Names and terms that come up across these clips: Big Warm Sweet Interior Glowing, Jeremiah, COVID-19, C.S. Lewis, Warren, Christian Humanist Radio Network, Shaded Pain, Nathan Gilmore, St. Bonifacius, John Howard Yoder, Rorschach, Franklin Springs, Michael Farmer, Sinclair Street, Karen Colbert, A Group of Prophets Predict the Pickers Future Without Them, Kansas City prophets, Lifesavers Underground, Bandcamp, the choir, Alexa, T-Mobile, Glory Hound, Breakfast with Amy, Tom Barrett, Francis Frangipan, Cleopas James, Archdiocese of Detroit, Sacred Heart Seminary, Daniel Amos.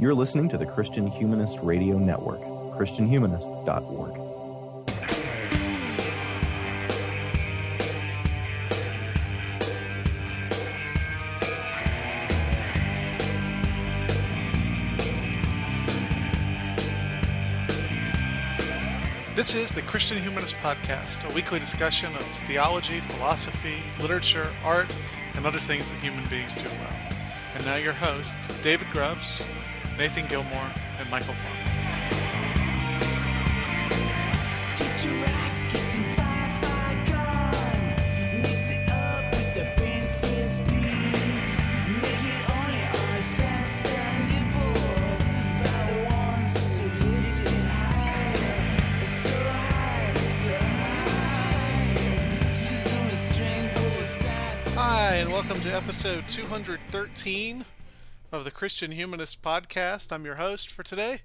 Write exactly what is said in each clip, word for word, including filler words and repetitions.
You're listening to the Christian Humanist Radio Network, christian humanist dot org. This is the Christian Humanist Podcast, a weekly discussion of theology, philosophy, literature, art, and other things that human beings do well. And now your hosts, David Grubbs, Nathan Gilmore, and Michael Farmer. Welcome to episode two hundred thirteen of the Christian Humanist Podcast. I'm your host for today.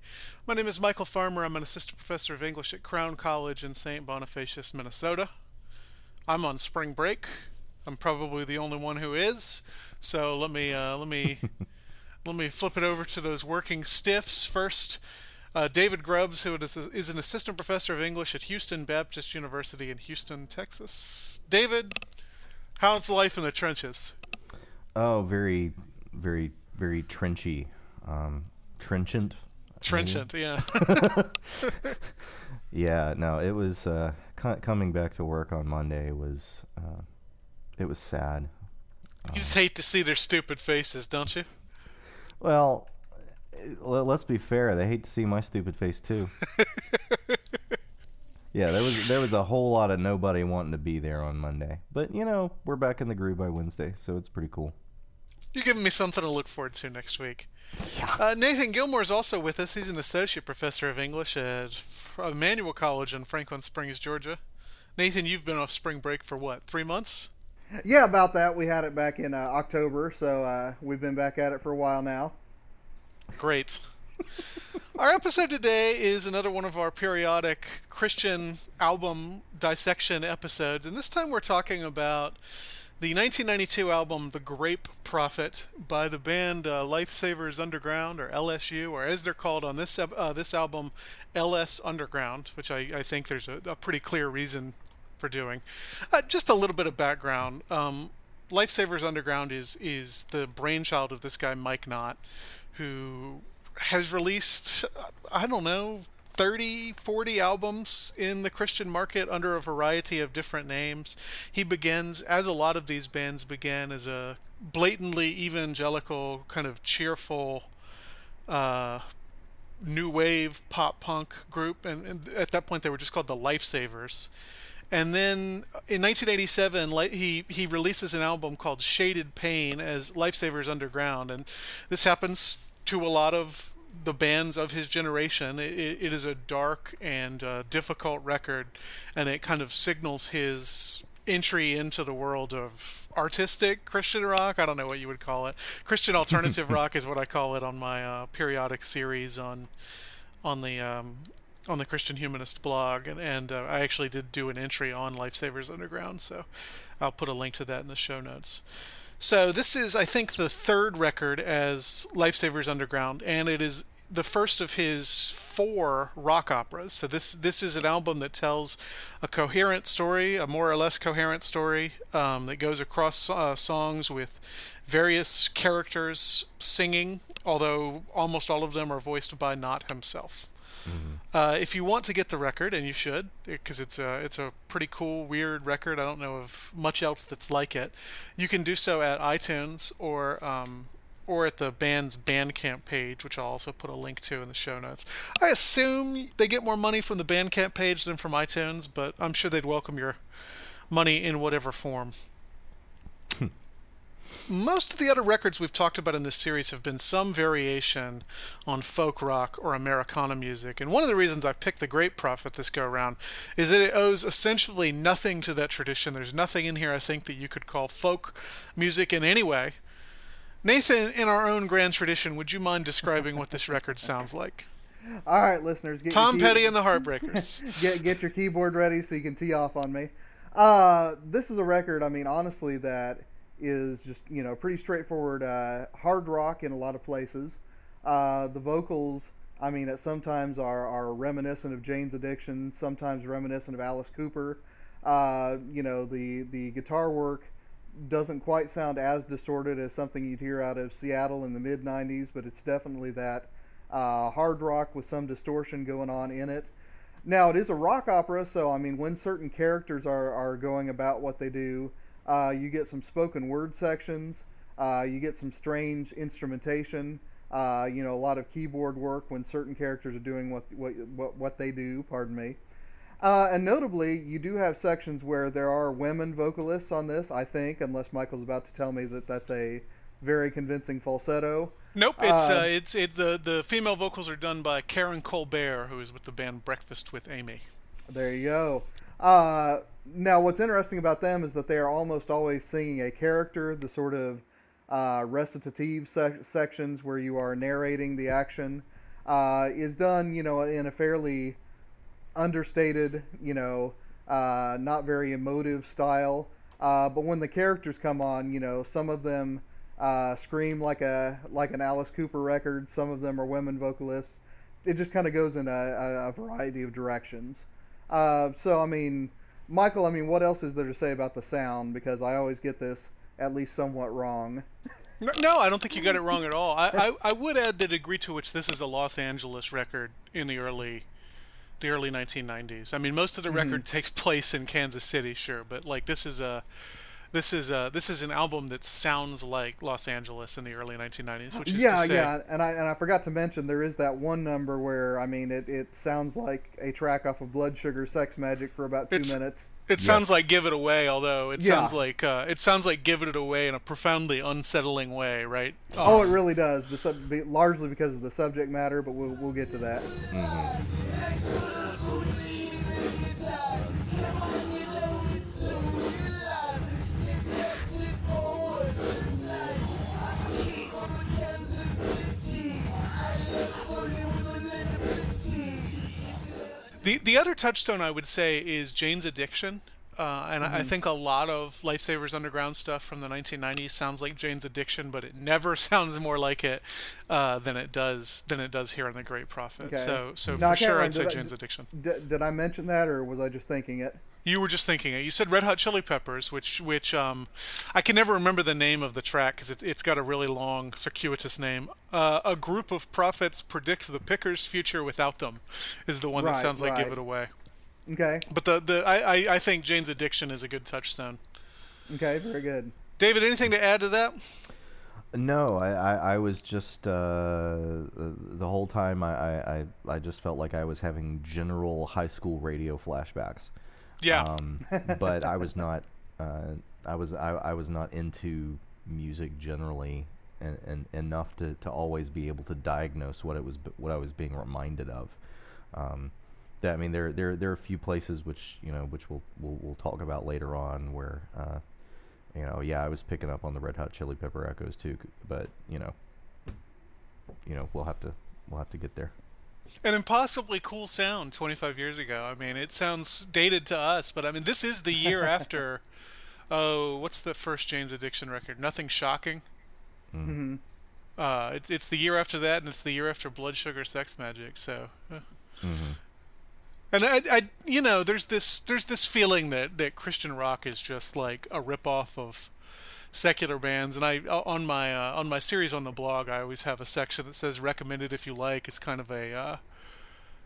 My name is Michael Farmer. I'm an assistant professor of English at Crown College in Saint Bonifacius, Minnesota. I'm on spring break. I'm probably the only one who is. So let me uh, let me let me flip it over to those working stiffs first. Uh, David Grubbs, who is, is an assistant professor of English at Houston Baptist University in Houston, Texas. David, how's life in the trenches? Oh, very, very, very trenchy. Um, trenchant. Trenchant, maybe? Yeah. Yeah, no, it was, uh, c- coming back to work on Monday was, uh, it was sad. You just um, hate to see their stupid faces, don't you? Well, l- let's be fair. They hate to see my stupid face, too. Yeah, there was there was a whole lot of nobody wanting to be there on Monday. But, you know, we're back in the groove by Wednesday, so it's pretty cool. You're giving me something to look forward to next week. Yeah. Uh, Nathan Gilmore is also with us. He's an associate professor of English at Emmanuel College in Franklin Springs, Georgia. Nathan, you've been off spring break for what, three months? Yeah, about that. We had it back in uh, October, so uh, we've been back at it for a while now. Great. Our episode today is another one of our periodic Christian album dissection episodes, and this time we're talking about the nineteen ninety-two album The Grape Prophet by the band uh, Lifesavers Underground, or L S U, or as they're called on this uh, this album, L S Underground, which I, I think there's a, a pretty clear reason for doing. Uh, just a little bit of background. Um, Lifesavers Underground is, is the brainchild of this guy Mike Knott, who has released, I don't know, thirty, forty albums in the Christian market under a variety of different names. He begins, as a lot of these bands began, as a blatantly evangelical, kind of cheerful, uh, new wave pop punk group. And, and at that point, they were just called the Lifesavers. And then in nineteen eighty-seven, he, he releases an album called Shaded Pain as Lifesavers Underground. And this happens to a lot of the bands of his generation. It, it is a dark and uh, difficult record, and it kind of signals his entry into the world of artistic Christian rock. I don't know what you would call it. Christian alternative rock is what I call it on my uh, periodic series on on the um, on the Christian Humanist blog, and, and uh, I actually did do an entry on Lifesavers Underground, so I'll put a link to that in the show notes. So this is, I think, the third record as Lifesavers Underground, and it is the first of his four rock operas. So this this is an album that tells a coherent story, a more or less coherent story, um, that goes across uh, songs with various characters singing, although almost all of them are voiced by Knott himself. Mm-hmm. Uh, if you want to get the record, and you should, because it's a, it's a pretty cool, weird record. I don't know of much else that's like it. You can do so at iTunes or um, or at the band's Bandcamp page, which I'll also put a link to in the show notes. I assume they get more money from the Bandcamp page than from iTunes, but I'm sure they'd welcome your money in whatever form. Most of the other records we've talked about in this series have been some variation on folk rock or Americana music, and one of the reasons I picked The Grape Prophet this go-around is that it owes essentially nothing to that tradition. There's nothing in here, I think, that you could call folk music in any way. Nathan, in our own grand tradition, would you mind describing what this record sounds like? All right, listeners. Get Tom your key- Petty and the Heartbreakers. get, get your keyboard ready so you can tee off on me. Uh, this is a record, I mean, honestly, that is just, you know, pretty straightforward uh, hard rock in a lot of places. Uh, the vocals, I mean, it sometimes are, are reminiscent of Jane's Addiction, sometimes reminiscent of Alice Cooper. Uh, you know, the, the guitar work doesn't quite sound as distorted as something you'd hear out of Seattle in the mid nineties, but it's definitely that uh, hard rock with some distortion going on in it. Now, it is a rock opera, so, I mean, when certain characters are, are going about what they do, uh, you get some spoken word sections, uh, you get some strange instrumentation, uh, you know, a lot of keyboard work when certain characters are doing what what what, what they do, pardon me. Uh, and notably, you do have sections where there are women vocalists on this, I think, unless Michael's about to tell me that that's a very convincing falsetto. Nope, it's uh, uh, it's it, the the female vocals are done by Karen Colbert, who is with the band Breakfast with Amy. There you go. Uh, now, what's interesting about them is that they are almost always singing a character, the sort of uh, recitative sec- sections where you are narrating the action uh, is done, you know, in a fairly understated, you know, uh, not very emotive style. Uh, but when the characters come on, you know, some of them Uh, scream like a like an Alice Cooper record. Some of them are women vocalists. It just kind of goes in a, a, a variety of directions. Uh, so, I mean, Michael, I mean, what else is there to say about the sound? Because I always get this at least somewhat wrong. No, no I don't think you got it wrong at all. I, I, I would add the degree to which this is a Los Angeles record in the early the early nineteen nineties. I mean, most of the record mm-hmm. takes place in Kansas City, sure, but like this is a This is uh this is an album that sounds like Los Angeles in the early nineteen nineties, which is yeah, to say... Yeah, yeah, and I and I forgot to mention there is that one number where I mean it, it sounds like a track off of Blood Sugar Sex Magik for about two it's, minutes. It yeah. sounds like Give It Away, although it yeah. sounds like uh, it sounds like Give It Away in a profoundly unsettling way, right? Oh, oh it really does, largely because of the subject matter, but we'll we'll get to that. Mm-hmm. The the other touchstone I would say is Jane's Addiction, uh, and mm-hmm. I think a lot of Lifesavers Underground stuff from the nineteen nineties sounds like Jane's Addiction, but it never sounds more like it uh, than it does than it does here on The Grape Prophet. Okay. So so no, for sure remember. I'd say did Jane's I, Addiction. Did, did I mention that, or was I just thinking it? You were just thinking it. You said Red Hot Chili Peppers, which which um, I can never remember the name of the track because it's it's got a really long, circuitous name. Uh, A Group of Prophets Predict the Pickers Future Without Them is the one right, that sounds like right. Give It Away. Okay. But the the I, I, I think Jane's Addiction is a good touchstone. Okay, very good. David, anything to add to that? No, I, I, I was just, uh, the whole time I, I, I just felt like I was having general high school radio flashbacks. Yeah, um, but I was not. Uh, I was I, I was not into music generally, and, and enough to, to always be able to diagnose what it was what I was being reminded of. Um, that I mean, there there there are a few places which you know which we'll we'll, we'll talk about later on where, uh, you know, yeah, I was picking up on the Red Hot Chili Pepper echoes too, but you know, you know, we'll have to we'll have to get there. An impossibly cool sound twenty-five years ago. I mean, it sounds dated to us, but I mean, this is the year after. Oh, what's the first Jane's Addiction record? Nothing Shocking. Mm-hmm. Uh, it's it's the year after that, and it's the year after Blood Sugar Sex Magik. So, uh. mm-hmm. and I, I, you know, there's this there's this feeling that, that Christian rock is just like a ripoff of secular bands, and I on my uh, on my series on the blog, I always have a section that says "recommended if you like." It's kind of a uh,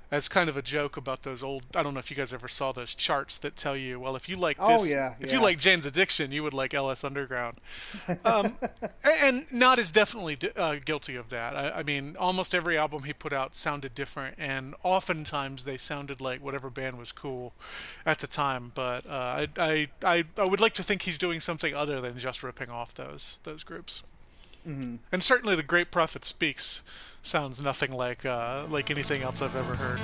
as kind of a joke about those old. I don't know if you guys ever saw those charts that tell you, well, if you like this, oh, yeah, if yeah. you like Jane's Addiction, you would like L S Underground. Um, and Knott is definitely uh, guilty of that. I, I mean, almost every album he put out sounded different, and oftentimes they sounded like whatever band was cool at the time. But uh, I, I, I, I would like to think he's doing something other than just ripping off those those groups. Mm-hmm. And certainly, The Grape Prophet Speaks sounds nothing like uh, like anything else I've ever heard.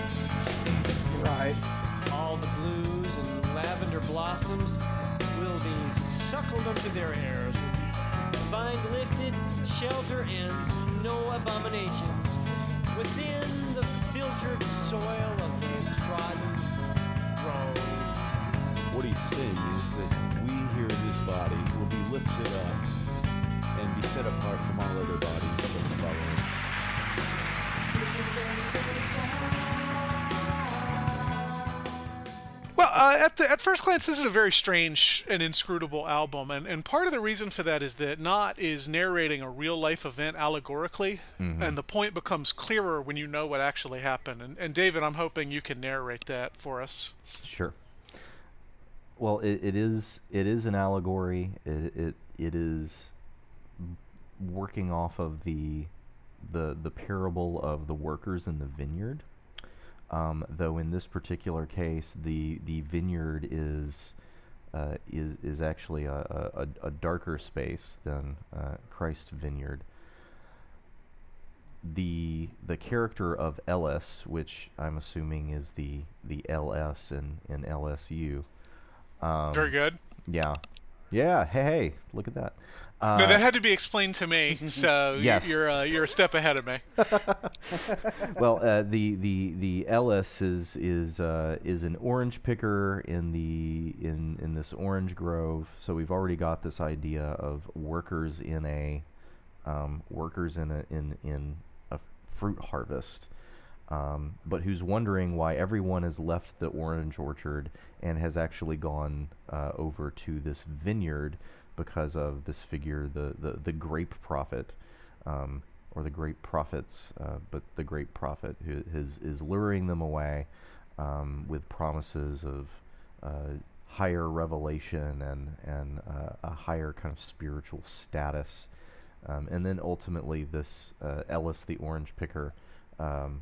Right. All the blues and lavender blossoms will be suckled up to their heirs. Find lifted shelter and no abominations within the filtered soil of the trodden road. What he's saying is that we here in this body will be lifted up and be set apart from all other bodies of the body. Uh, at, the, at first glance, this is a very strange and inscrutable album, and, and part of the reason for that is that Knott is narrating a real-life event allegorically, mm-hmm. and the point becomes clearer when you know what actually happened. And, and David, I'm hoping you can narrate that for us. Sure. Well, it, it is it is an allegory. It it, it is working off of the, the the parable of the workers in the vineyard. Um, though in this particular case, the, the vineyard is uh, is is actually a, a, a darker space than uh, Christ's vineyard. The the character of Ellis, which I'm assuming is the the L S in, in L S U. Um, Very good. Yeah, yeah. Hey, hey, look at that. Uh, no, that had to be explained to me. So yes. you're uh, you're a step ahead of me. Well, uh, the the the Ellis is is uh, is an orange picker in the in, in this orange grove. So we've already got this idea of workers in a um, workers in a in in a fruit harvest, um, but who's wondering why everyone has left the orange orchard and has actually gone uh, over to this vineyard. Because of this figure, the, the, the Grape Prophet, um, or the Grape Prophets, uh, but the Grape Prophet who is, is luring them away um, with promises of uh, higher revelation and, and uh, a higher kind of spiritual status. Um, and then ultimately this uh, Ellis, the orange picker, um,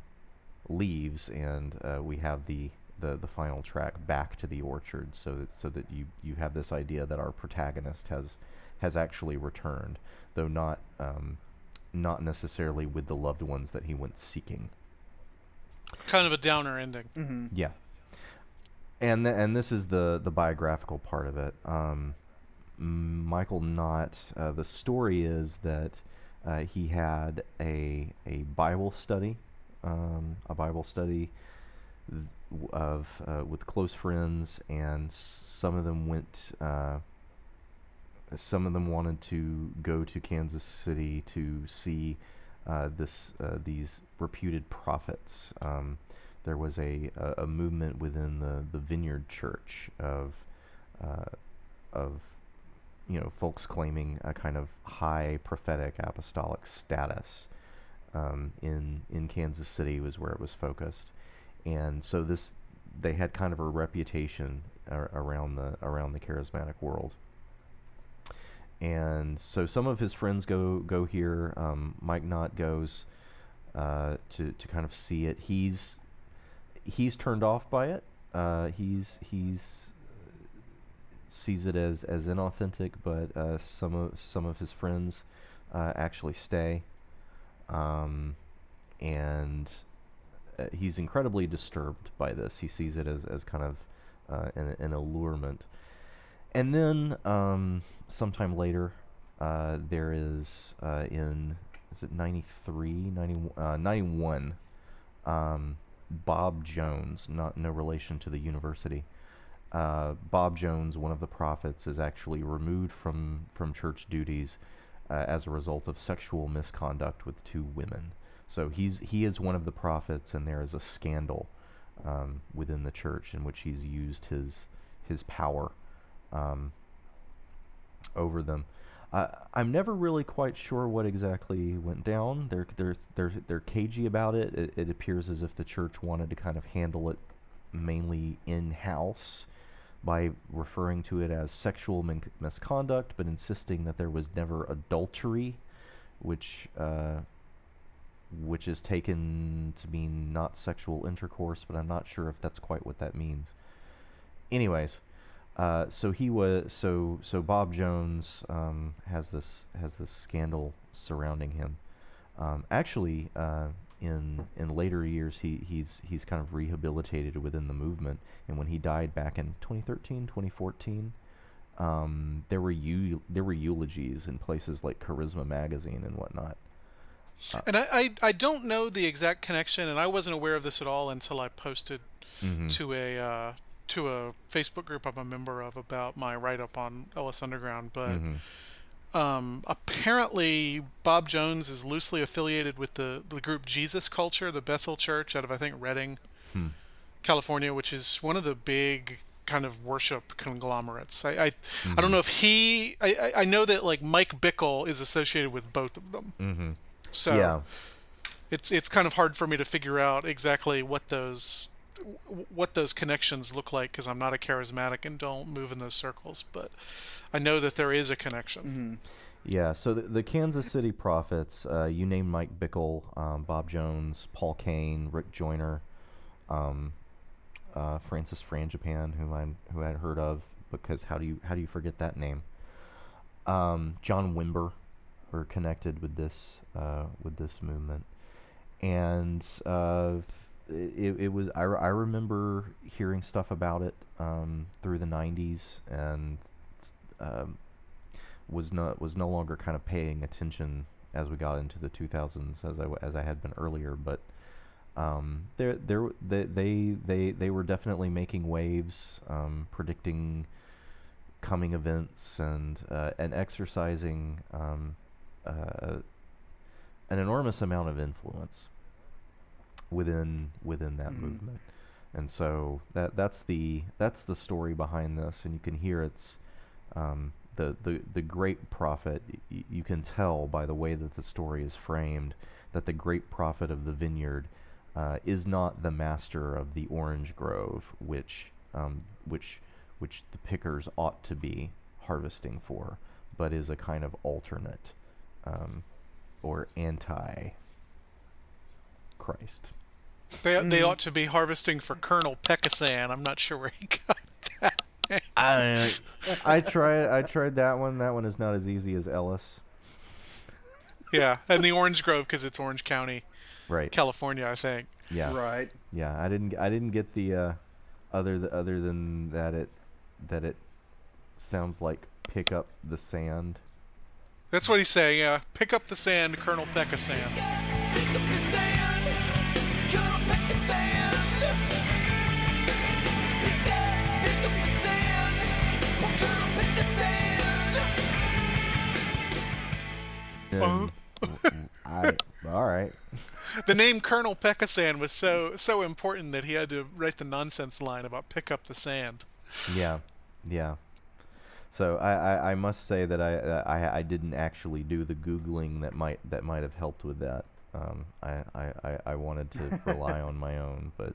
leaves, and uh, we have the The, the final track, Back to the Orchard, so that so that you, you have this idea that our protagonist has has actually returned, though not um, not necessarily with the loved ones that he went seeking. Kind of a downer ending. Mm-hmm. Yeah, and th- and this is the, the biographical part of it. Um, Michael Knott. Uh, the story is that uh, he had a a Bible study, um, a Bible study. Th- of uh, with close friends, and some of them went uh, some of them wanted to go to Kansas City to see uh, this uh, these reputed prophets. Um, there was a, a, a movement within the, the Vineyard Church of uh, of you know folks claiming a kind of high prophetic apostolic status um, in in Kansas City was where it was focused. And so this, they had kind of a reputation ar- around the around the charismatic world. And so some of his friends go go here. Um, Mike Knott goes uh, to to kind of see it. He's he's turned off by it. Uh, he's he's sees it as, as inauthentic. But uh, some of some of his friends uh, actually stay. Um, and. Uh, he's incredibly disturbed by this. He sees it as, as kind of uh, an, an allurement. And then, um, sometime later, uh, there is uh, in, is it ninety-three, ninety, uh, ninety-one, um, Bob Jones, not no relation to the university. Uh, Bob Jones, one of the prophets, is actually removed from, from church duties uh, as a result of sexual misconduct with two women. So he's he is one of the prophets, and there is a scandal um, within the church in which he's used his his power um, over them. Uh, I'm never really quite sure what exactly went down. They're they're they're they're cagey about it. It, it appears as if the church wanted to kind of handle it mainly in-house by referring to it as sexual min- misconduct, but insisting that there was never adultery, which. Uh, which is taken to mean not sexual intercourse, but I'm not sure if that's quite what that means. Anyways, uh, so he was so so Bob Jones um, has this has this scandal surrounding him. Um, actually, uh, in in later years, he he's he's kind of rehabilitated within the movement. And when he died back in twenty thirteen, twenty fourteen, um, there were eu- there were eulogies in places like Charisma magazine and whatnot. And I, I, I don't know the exact connection, and I wasn't aware of this at all until I posted mm-hmm. to a uh, to a Facebook group I'm a member of about my write-up on Ellis Underground. But mm-hmm. um, apparently Bob Jones is loosely affiliated with the, the group Jesus Culture, the Bethel Church out of, I think, Redding, hmm. California, which is one of the big kind of worship conglomerates. I I, mm-hmm. I don't know if he I, I know that like Mike Bickle is associated with both of them. Mm-hmm. So yeah. it's it's kind of hard for me to figure out exactly what those what those connections look like, because I'm not a charismatic and don't move in those circles, but I know that there is a connection. Mm-hmm. Yeah, so the, the Kansas City prophets, uh, you named Mike Bickle, um, Bob Jones, Paul Kane, Rick Joyner, um, uh, Francis Frangipan, whom I who I'd heard of, because how do you how do you forget that name? Um, John Wimber were connected with this uh, with this movement, and uh, it, it was I, I remember hearing stuff about it um, through the nineties and. Um, was no was no longer kind of paying attention as we got into the two thousands as I w- as I had been earlier, but um, there there they, they they they were definitely making waves, um, predicting coming events and uh, and exercising um, uh, an enormous amount of influence within within that mm. movement, and so that that's the that's the story behind this, and you can hear it's. Um, The, the, the Grape Prophet, y- you can tell by the way that the story is framed that the Grape Prophet of the vineyard uh, is not the master of the orange grove, which um, which which the pickers ought to be harvesting for, but is a kind of alternate um, or anti-Christ. They mm. they ought to be harvesting for Colonel Pekasan. I'm not sure where he got that. I I tried I tried that one. That one is not as easy as Ellis. Yeah, and the Orange Grove because it's Orange County, right? California, I think. Yeah. Right. Yeah, I didn't I didn't get the uh, other the, other than that it that it sounds like pick up the sand. That's what he's saying. Yeah, pick up the sand, Colonel Pekasan. Yeah, pick up the sand, Colonel Pekasan. Pick that, pick up the sand. Uh-huh. I, all right. The name Colonel Pekasan was so so important that he had to write the nonsense line about pick up the sand. Yeah, yeah. So I, I, I must say that I, I I didn't actually do the Googling that might that might have helped with that. Um, I, I, I wanted to rely on my own, but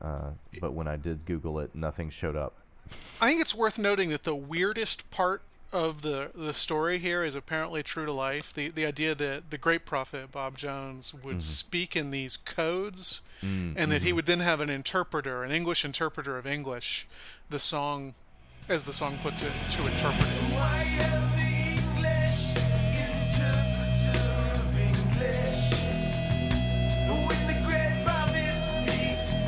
uh, but when I did Google it, nothing showed up. I think it's worth noting that the weirdest part of the, the story here is apparently true to life. The the idea that the Grape Prophet, Bob Jones, would mm-hmm. speak in these codes mm-hmm. and that he would then have an interpreter, an English interpreter of English, the song, as the song puts it, to interpret it. Why am the English interpreter of English? With the Great Prophet speaks, I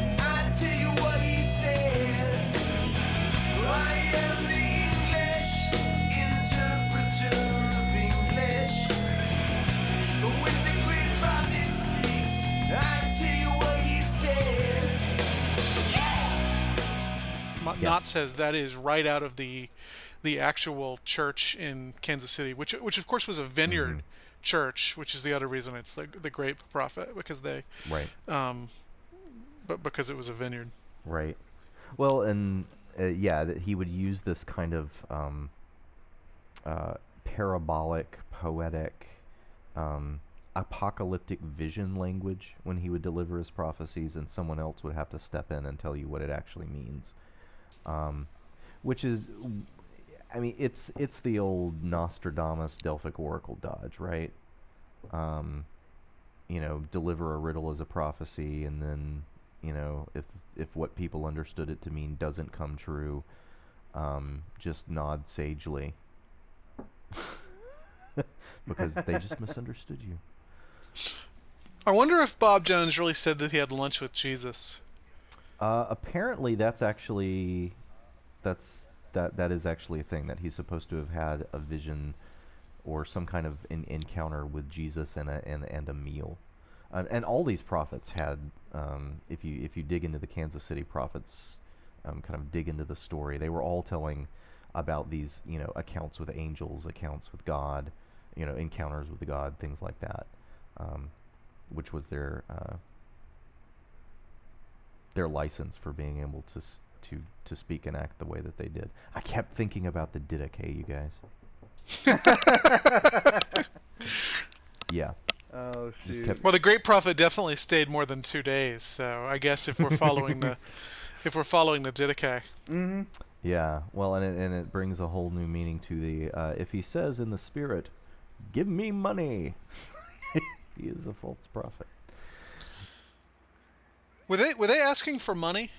tell you what he says. Why am the Knott yeah. says that is right out of the the actual church in Kansas City, which which of course was a vineyard mm-hmm. church, which is the other reason it's the the Grape Prophet, because they right um but because it was a vineyard. Right. Well, and uh, yeah, that he would use this kind of um uh parabolic, poetic, um apocalyptic vision language when he would deliver his prophecies, and someone else would have to step in and tell you what it actually means, um, which is, I mean, it's it's the old Nostradamus Delphic Oracle dodge, right? Um, you know, deliver a riddle as a prophecy, and then, you know, if if what people understood it to mean doesn't come true, um, just nod sagely because they just misunderstood you. I wonder if Bob Jones really said that he had lunch with Jesus. Uh, apparently, that's actually that's that that is actually a thing, that he's supposed to have had a vision or some kind of an encounter with Jesus and a and, and a meal. Uh, and all these prophets had. Um, if you if you dig into the Kansas City prophets, um, kind of dig into the story, they were all telling about these, you know, accounts with angels, accounts with God, you know, encounters with God, things like that. Um, which was their uh, their license for being able to to, to speak and act the way that they did. I kept thinking about the Didache, you guys. Yeah. Oh, shoot. Well, the Great Prophet definitely stayed more than two days, so I guess if we're following the if we're following the Didache. Mm-hmm. Yeah. Well, and it, and it brings a whole new meaning to the uh, if he says in the spirit, "Give me money," he is a false prophet. Were they were they asking for money?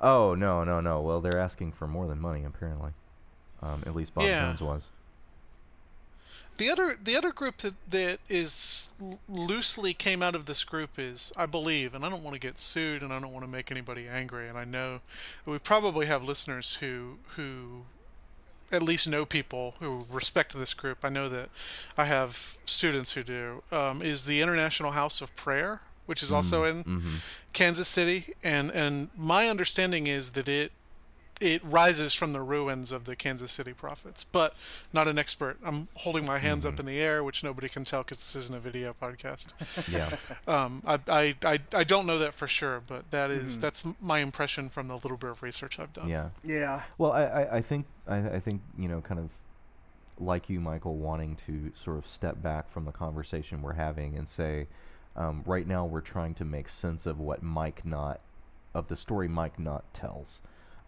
Oh no no no! Well, they're asking for more than money apparently. Um, at least Bob yeah. Jones was. The other the other group that, that is loosely came out of this group is, I believe, and I don't want to get sued and I don't want to make anybody angry, and I know we probably have listeners who who at least know people who respect this group. I know that I have students who do. Um, is the International House of Prayer, which is also mm, in mm-hmm. Kansas City, and and my understanding is that it it rises from the ruins of the Kansas City prophets, but not an expert. I'm holding my hands mm-hmm. up in the air, which nobody can tell because this isn't a video podcast. Yeah. Um, I, I, I, I don't know that for sure, but that is, mm. that's my impression from the little bit of research I've done. Yeah. Yeah. Well, I, I, I think, I, I think, you know, kind of like you, Michael, wanting to sort of step back from the conversation we're having and say, um, right now we're trying to make sense of what Mike Knott, of the story Mike Knott tells.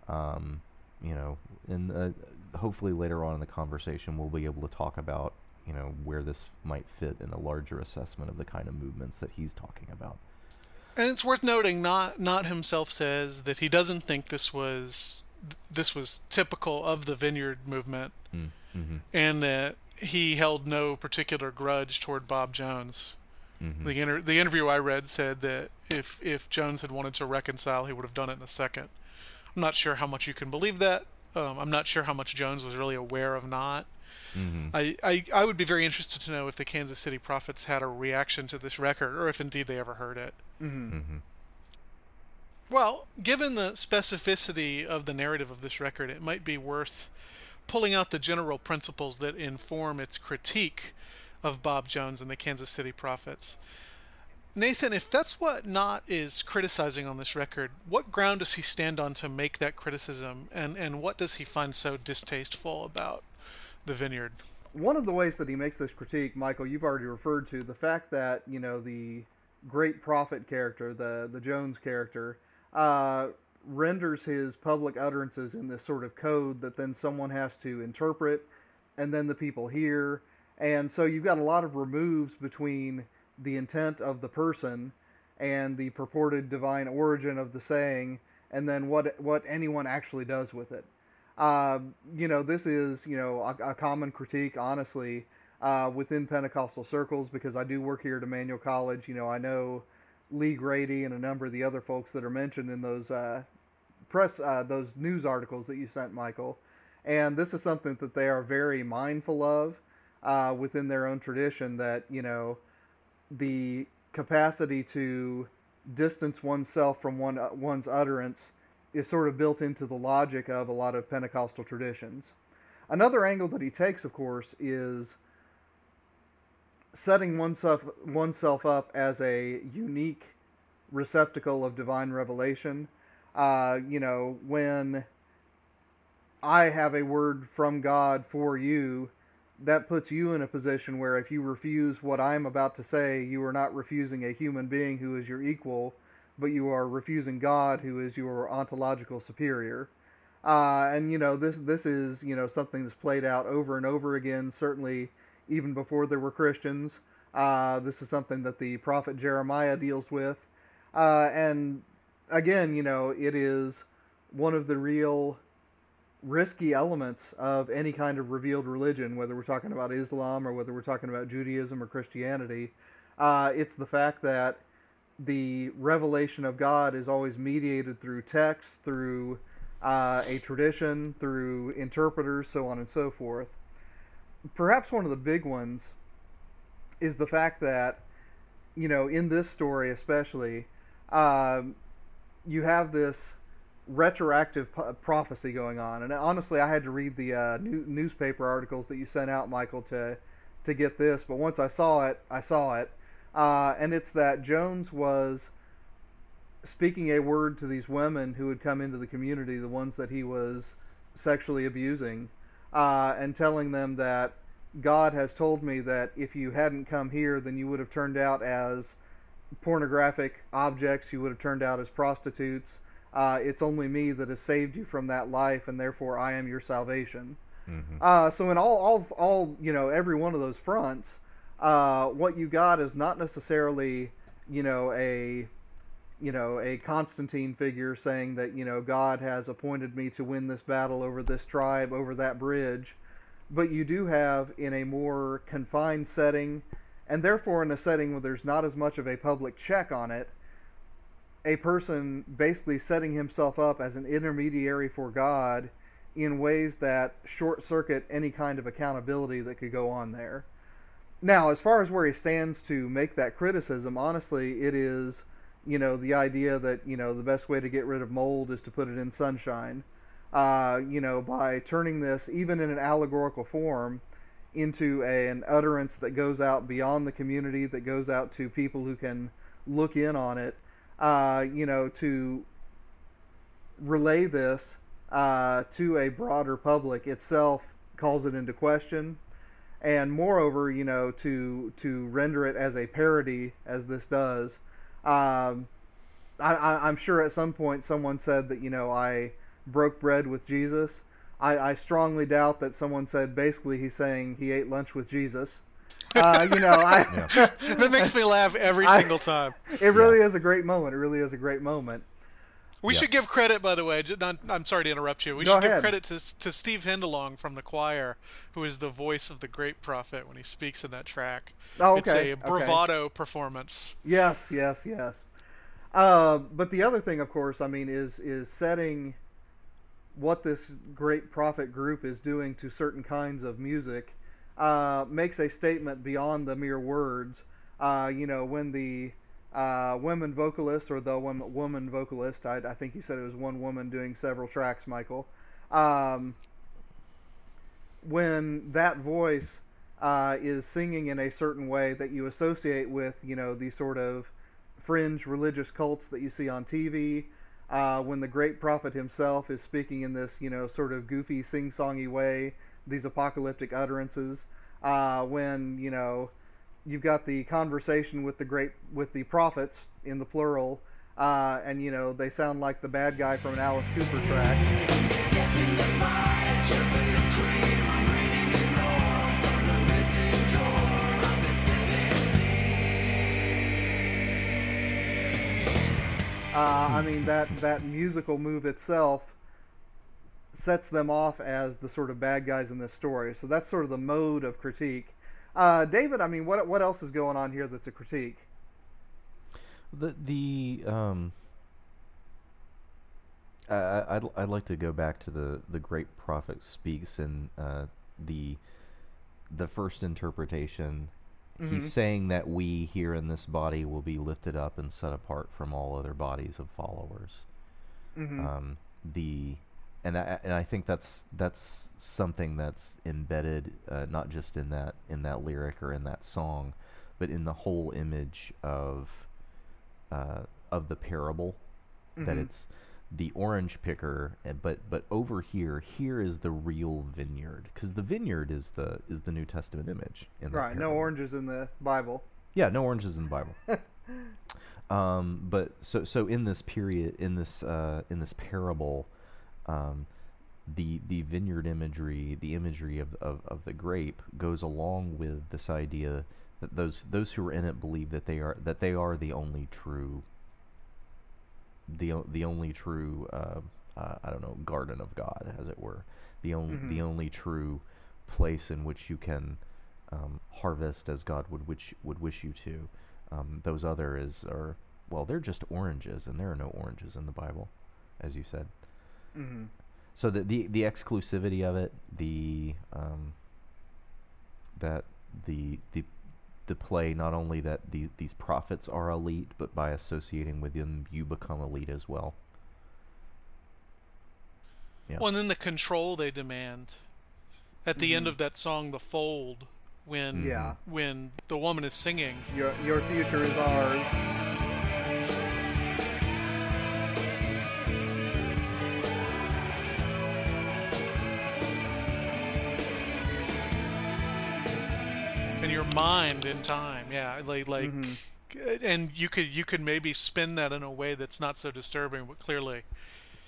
Um, you know, and uh, hopefully later on in the conversation we'll be able to talk about, you know, where this might fit in a larger assessment of the kind of movements that he's talking about. And it's worth noting, Knott, Knott himself says that he doesn't think this was this was typical of the Vineyard movement, mm-hmm. and that he held no particular grudge toward Bob Jones. Mm-hmm. The inter- the interview I read said that if if Jones had wanted to reconcile, he would have done it in a second. I'm not sure how much you can believe that. Um, I'm not sure how much Jones was really aware of Knott. Mm-hmm. I, I, I would be very interested to know if the Kansas City Prophets had a reaction to this record, or if indeed they ever heard it. Mm-hmm. Mm-hmm. Well, given the specificity of the narrative of this record, it might be worth pulling out the general principles that inform its critique of Bob Jones and the Kansas City Prophets. Nathan, if that's what Knott is criticizing on this record, what ground does he stand on to make that criticism, and, and what does he find so distasteful about the Vineyard? One of the ways that he makes this critique, Michael, you've already referred to, the fact that, you know, the Great Prophet character, the, the Jones character, uh, renders his public utterances in this sort of code that then someone has to interpret, and then the people hear, and so you've got a lot of removes between the intent of the person and the purported divine origin of the saying, and then what what anyone actually does with it. Uh, you know, this is, you know, a, a common critique, honestly, uh, within Pentecostal circles, because I do work here at Emmanuel College. You know, I know Lee Grady and a number of the other folks that are mentioned in those uh, press, uh, those news articles that you sent, Michael. And this is something that they are very mindful of uh, within their own tradition, that, you know, the capacity to distance oneself from one uh, one's utterance is sort of built into the logic of a lot of Pentecostal traditions. Another angle that he takes, of course, is setting oneself, oneself up as a unique receptacle of divine revelation. Uh, you know, when I have a word from God for you, that puts you in a position where if you refuse what I'm about to say, you are not refusing a human being who is your equal, but you are refusing God, who is your ontological superior. Uh, and, you know, this this is, you know, something that's played out over and over again, certainly even before there were Christians. Uh, this is something that the prophet Jeremiah deals with. Uh, and, again, you know, it is one of the real risky elements of any kind of revealed religion, whether we're talking about Islam or whether we're talking about Judaism or Christianity. Uh, it's the fact that the revelation of God is always mediated through text, through uh, a tradition, through interpreters, so on and so forth. Perhaps one of the big ones is the fact that, you know, in this story especially, uh, you have this retroactive p- prophecy going on, and honestly, I had to read the uh, new- newspaper articles that you sent out, Michael, to to get this. But once I saw it, I saw it, uh, and it's that Jones was speaking a word to these women who had come into the community, the ones that he was sexually abusing, uh, and telling them that God has told me that if you hadn't come here, then you would have turned out as pornographic objects, you would have turned out as prostitutes. Uh, it's only me that has saved you from that life, and therefore I am your salvation. Mm-hmm. Uh, so in all, all, all, you know, every one of those fronts, uh, what you got is not necessarily, you know, a, you know, a Constantine figure saying that, you know, God has appointed me to win this battle over this tribe, over that bridge, but you do have in a more confined setting, and therefore in a setting where there's not as much of a public check on it, a person basically setting himself up as an intermediary for God in ways that short-circuit any kind of accountability that could go on there. Now, as far as where he stands to make that criticism, honestly, it is, you know, the idea that, you know, the best way to get rid of mold is to put it in sunshine. Uh, you know, by turning this, even in an allegorical form, into a, an utterance that goes out beyond the community, that goes out to people who can look in on it. Uh, you know, to relay this uh, to a broader public itself calls it into question, and moreover, you know, to to render it as a parody, as this does. Um, I, I, I'm sure at some point someone said that, you know, I broke bread with Jesus. I, I strongly doubt that someone said basically he's saying he ate lunch with Jesus. Uh, you know, I, yeah. That makes me laugh every I, single time. It really yeah. is a great moment. It really is a great moment. We yeah. should give credit, by the way. I'm sorry to interrupt you. We Go should ahead. give credit to to Steve Hendelong from the choir, who is the voice of the Grape Prophet when he speaks in that track. Oh, okay. It's a bravado okay. performance. Yes, yes, yes. Uh, but the other thing, of course, I mean, is is setting what this Grape Prophet group is doing to certain kinds of music. Uh, makes a statement beyond the mere words. Uh, you know, when the uh, women vocalist or the woman, woman vocalist, I, I think you said it was one woman doing several tracks, Michael. Um, when that voice uh, is singing in a certain way that you associate with, you know, the sort of fringe religious cults that you see on T V, uh, when the Great Prophet himself is speaking in this, you know, sort of goofy, sing-songy way, these apocalyptic utterances, uh, when, you know, you've got the conversation with the great, with the prophets in the plural, uh, and, you know, they sound like the bad guy from an Alice Cooper track. Step in the fire, jump in the cream, I'm reading it all from the missing core of the seven seas. Uh, I mean, that, that musical move itself sets them off as the sort of bad guys in this story. So that's sort of the mode of critique. Uh, David, I mean, what what else is going on here that's a critique? The the um, I, I'd I'd like to go back to the the Great Prophet Speaks and uh, the the first interpretation. Mm-hmm. He's saying that we here in this body will be lifted up and set apart from all other bodies of followers. Mm-hmm. Um, the And I and I think that's that's something that's embedded uh, not just in that in that lyric or in that song, but in the whole image of uh, of the parable. Mm-hmm. That it's the orange picker, and, but but over here, here is the real vineyard, because the vineyard is the is the New Testament image. In the right. Parable. No oranges in the Bible. Yeah, no oranges in the Bible. um, but so so in this period, in this uh, in this parable. Um, the the vineyard imagery, the imagery of, of, of the grape, goes along with this idea that those those who are in it believe that they are that they are the only true the the only true uh, uh, I don't know, garden of God, as it were, the only mm-hmm. the only true place in which you can um, harvest as God would which would wish you to. Um, those other is are well, they're just oranges, and there are no oranges in the Bible, as you said. Mm-hmm. So the, the the exclusivity of it, the um, that the the the play, not only that the, these prophets are elite, but by associating with them, you become elite as well. Yeah. Well, and then the control they demand at the mm-hmm. end of that song, "The Fold," when yeah. when the woman is singing, "Your your future is ours." mind in time. Yeah, like like, mm-hmm. and you could you could maybe spin that in a way that's not so disturbing, but clearly,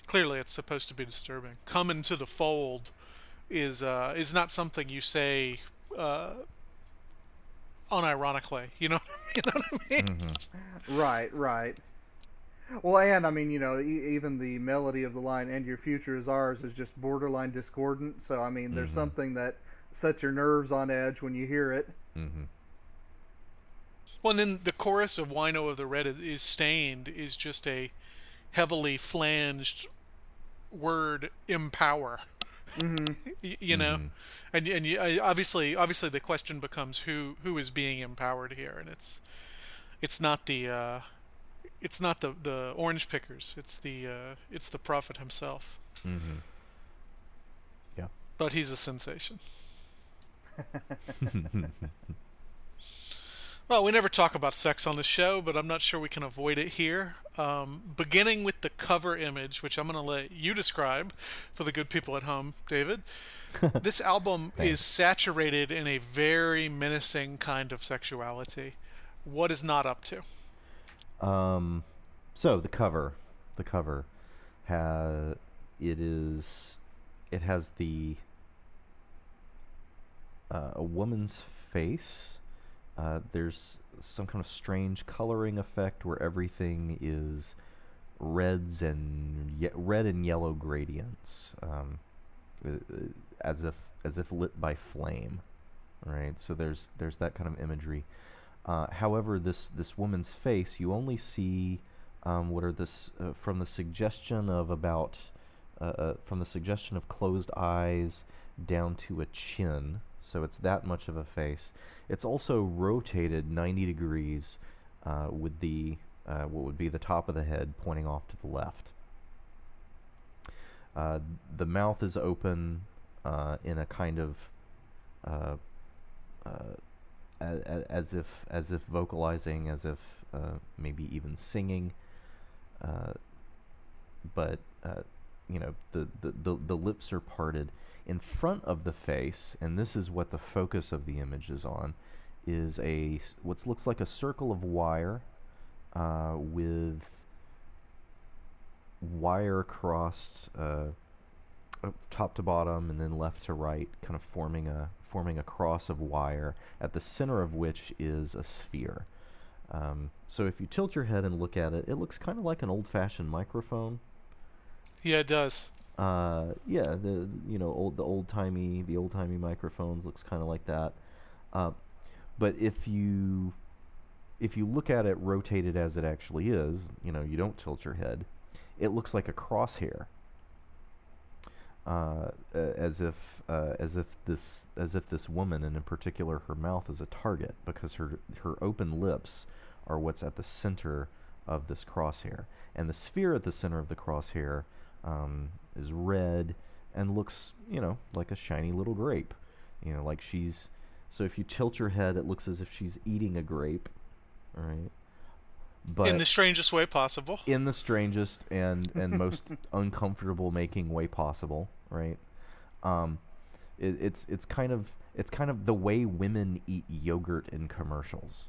clearly it's supposed to be disturbing. Come into the fold is uh, is not something you say uh, unironically. You know, you know what I mean? Mm-hmm. Right, right. Well, and I mean, you know, e- even the melody of the line "And your future is ours" is just borderline discordant. So, I mean, there's mm-hmm. something that sets your nerves on edge when you hear it. Mm-hmm. Well, and then the chorus of "Wino of the Red is Stained" is just a heavily flanged word, empower. Mm-hmm. you, you know, mm-hmm. and and you, obviously, obviously, the question becomes who who is being empowered here, and it's it's not the. Uh, It's not the, the orange pickers. It's the uh, it's the prophet himself. Mm-hmm. Yeah, but he's a sensation. Well, we never talk about sex on the show, but I'm not sure we can avoid it here. Um, beginning with the cover image, which I'm going to let you describe for the good people at home, David. This album is saturated in a very menacing kind of sexuality. What is Knott up to? Um, so the cover, the cover, has it is, it has the uh, a woman's face. Uh, there's some kind of strange coloring effect where everything is reds and ye- red and yellow gradients, um, as if as if lit by flame, right? So there's there's that kind of imagery. Uh, however, this, this woman's face, you only see um, what are this uh, from the suggestion of about uh, uh, from the suggestion of closed eyes down to a chin. So it's that much of a face. It's also rotated ninety degrees uh, with the uh, what would be the top of the head pointing off to the left. Uh, the mouth is open uh, in a kind of uh, uh, as if as if vocalizing, as if uh, maybe even singing, uh, but uh, you know the, the, the, the lips are parted in front of the face, and this is what the focus of the image is on, is a what looks like a circle of wire uh, with wire crossed uh, top to bottom and then left to right, kind of forming a forming a cross of wire, at the center of which is a sphere. Um, so if you tilt your head and look at it, it looks kind of like an old-fashioned microphone. Yeah, it does. Uh, yeah, the you know old the old-timey the old-timey microphones looks kind of like that. Uh, but if you if you look at it rotated as it actually is, you know you don't tilt your head, it looks like a crosshair. Uh, as if uh, as if this as if this woman, and in particular her mouth, is a target, because her her open lips are what's at the center of this crosshair, and the sphere at the center of the crosshair um, is red and looks you know like a shiny little grape, you know like she's so if you tilt your head, it looks as if she's eating a grape, right? But in the strangest way possible. In the strangest and, and most uncomfortable-making way possible, right? Um, it, it's it's kind of it's kind of the way women eat yogurt in commercials.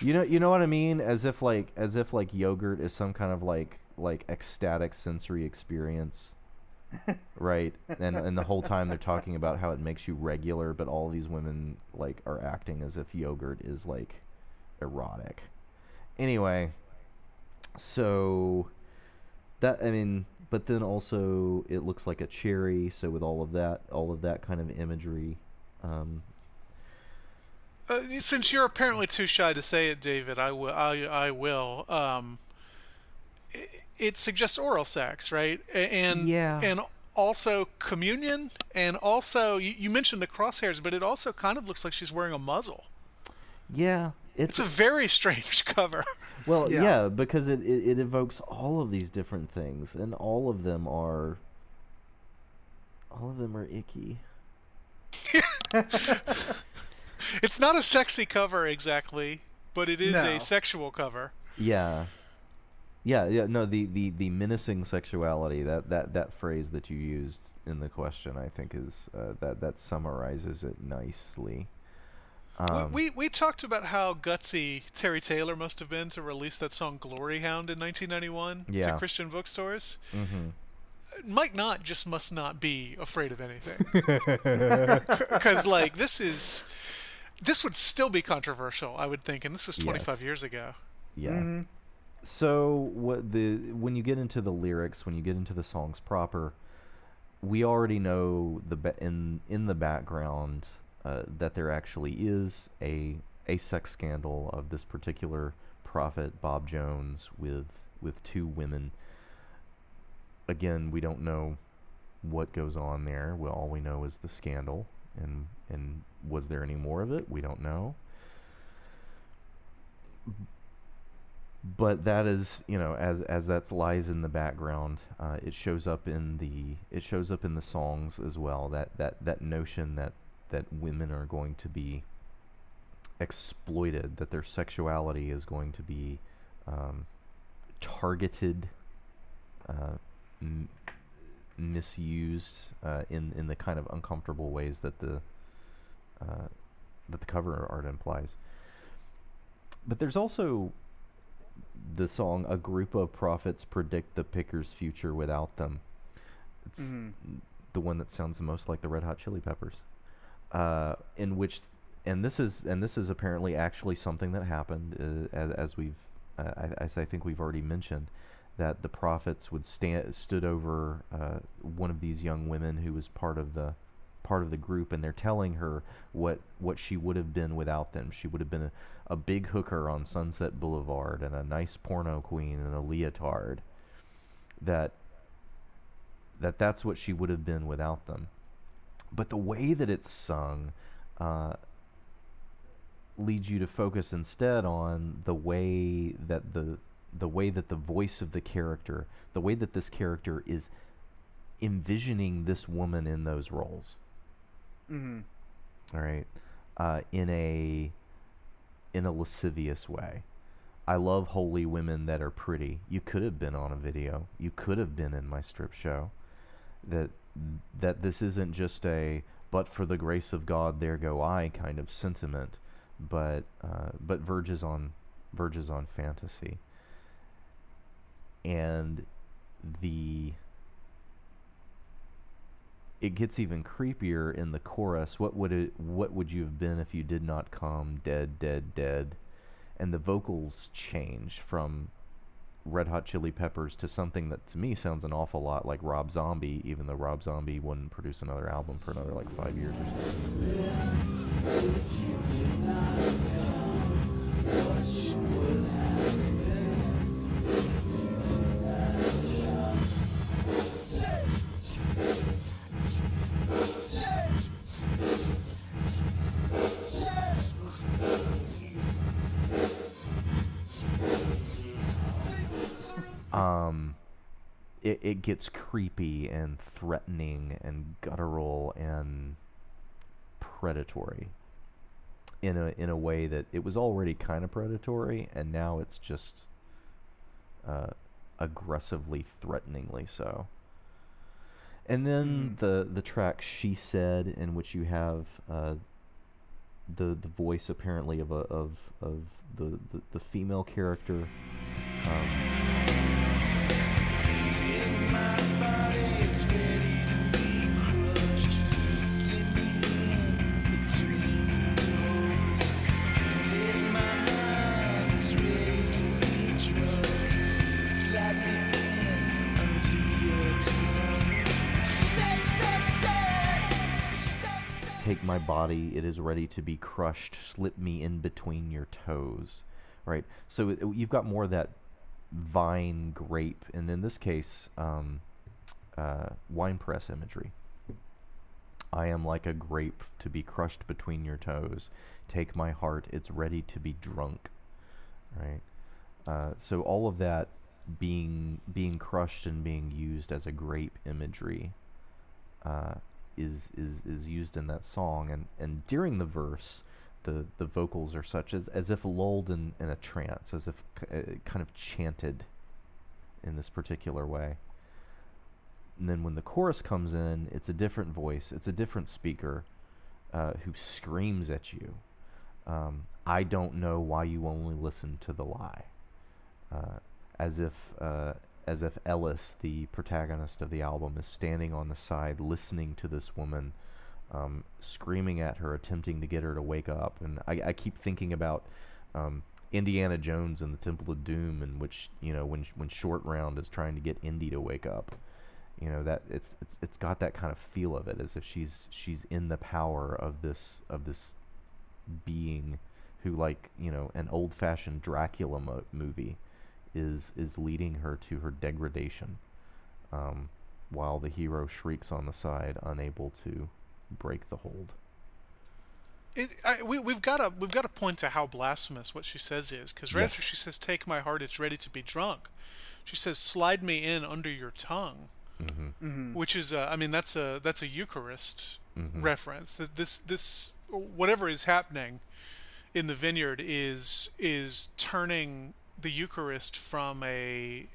you know you know what I mean? As if like as if like yogurt is some kind of like like ecstatic sensory experience. Right, and and the whole time they're talking about how it makes you regular, but all these women like are acting as if yogurt is like erotic. Anyway, so that I mean, but then also it looks like a cherry. So with all of that, all of that kind of imagery. Um, uh, since you're apparently too shy to say it, David, I will. I, I will. Um, it suggests oral sex, right? And yeah. and also communion, and also you, you mentioned the crosshairs, but it also kind of looks like she's wearing a muzzle. Yeah, it's, it's a very strange cover. Well, yeah, yeah because it, it, it evokes all of these different things, and all of them are all of them are icky. It's not a sexy cover exactly, but it is no. a sexual cover. Yeah. Yeah, yeah, no, the, the, the menacing sexuality, that, that, that phrase that you used in the question, I think is, uh, that, that summarizes it nicely. Um, we, we we talked about how gutsy Terry Taylor must have been to release that song Glory Hound in nineteen ninety-one yeah. to Christian bookstores. Mm-hmm. Mike Knott just must not be afraid of anything. Because, like, this is... This would still be controversial, I would think, and this was twenty-five yes. years ago. Yeah. Mm-hmm. So what the when you get into the lyrics, when you get into the songs proper, we already know the ba- in in the background uh, that there actually is a a sex scandal of this particular prophet, Bob Jones, with with two women. Again, we don't know what goes on there. Well, all we know is the scandal, and and was there any more of it? We don't know. But that is, you know, as as that lies in the background, uh, it shows up in the it shows up in the songs as well. That that, that notion that, that women are going to be exploited, that their sexuality is going to be um, targeted. Uh, M- misused uh, in in the kind of uncomfortable ways that the uh, that the cover art implies. But there's also the song "A Group of Prophets Predict the Pickers Future Without Them." It's mm-hmm. the one that sounds the most like the Red Hot Chili Peppers, uh, in which and this is and this is apparently actually something that happened uh, as, as we've uh, I, as I think we've already mentioned. That the prophets would stand stood over uh, one of these young women who was part of the part of the group, and they're telling her what what she would have been without them. She would have been a, a big hooker on Sunset Boulevard and a nice porno queen and a leotard. That that that's what she would have been without them. But the way that it's sung uh, leads you to focus instead on the way that the the way that the voice of the character, the way that this character is envisioning this woman in those roles. Mm-hmm. All right. Uh, in a, in a lascivious way. I love holy women that are pretty. You could have been on a video. You could have been in my strip show. That, that this isn't just a, but for the grace of God, there go I kind of sentiment, but, uh, but verges on, verges on fantasy. And the it gets even creepier in the chorus. What would it? What would you have been if you did not come? Dead, dead, dead. And the vocals change from Red Hot Chili Peppers to something that to me sounds an awful lot like Rob Zombie, even though Rob Zombie wouldn't produce another album for another like five years or so. Um, it, it gets creepy and threatening and guttural and predatory in a in a way that it was already kind of predatory, and now it's just uh, aggressively, threateningly so. And then mm. the the track "She Said," in which you have uh, the the voice apparently of a of of the the, the female character. Um, In my body, it's ready to be crushed. Slip me in between the toes. Take my hand, it's ready to be drunk. Slap me in under your tongue. She said, she said, she said. She said, she said. Take my body, it is ready to be crushed. Slip me in between your toes. Right? So it, you've got more of that vine, grape, and in this case, um, uh, wine press imagery. I am like a grape to be crushed between your toes. Take my heart, it's ready to be drunk. Right? Uh, so all of that being being crushed and being used as a grape imagery uh, is is is used in that song, and, and during the verse. The, the vocals are such as, as if lulled in, in a trance, as if c- uh, kind of chanted in this particular way. And then when the chorus comes in, it's a different voice. It's a different speaker uh, who screams at you. Um, I don't know why you only listen to the lie. Uh, as if uh, as if Ellis, the protagonist of the album, is standing on the side listening to this woman um, screaming at her, attempting to get her to wake up. And I, I keep thinking about um, Indiana Jones and the Temple of Doom, in which, you know, when when Short Round is trying to get Indy to wake up. You know, that it's it's it's got that kind of feel of it, as if she's she's in the power of this of this being who, like, you know, an old-fashioned Dracula mo- movie is is leading her to her degradation, um, while the hero shrieks on the side, unable to break the hold. It, I, we, we've got to we've got to point to how blasphemous what she says is, because right yes. after she says, "Take my heart, it's ready to be drunk," she says, "Slide me in under your tongue." Mm-hmm. Mm-hmm. Which is, uh, I mean, that's a that's a Eucharist mm-hmm. reference. That this this whatever is happening in the vineyard is is turning the Eucharist from a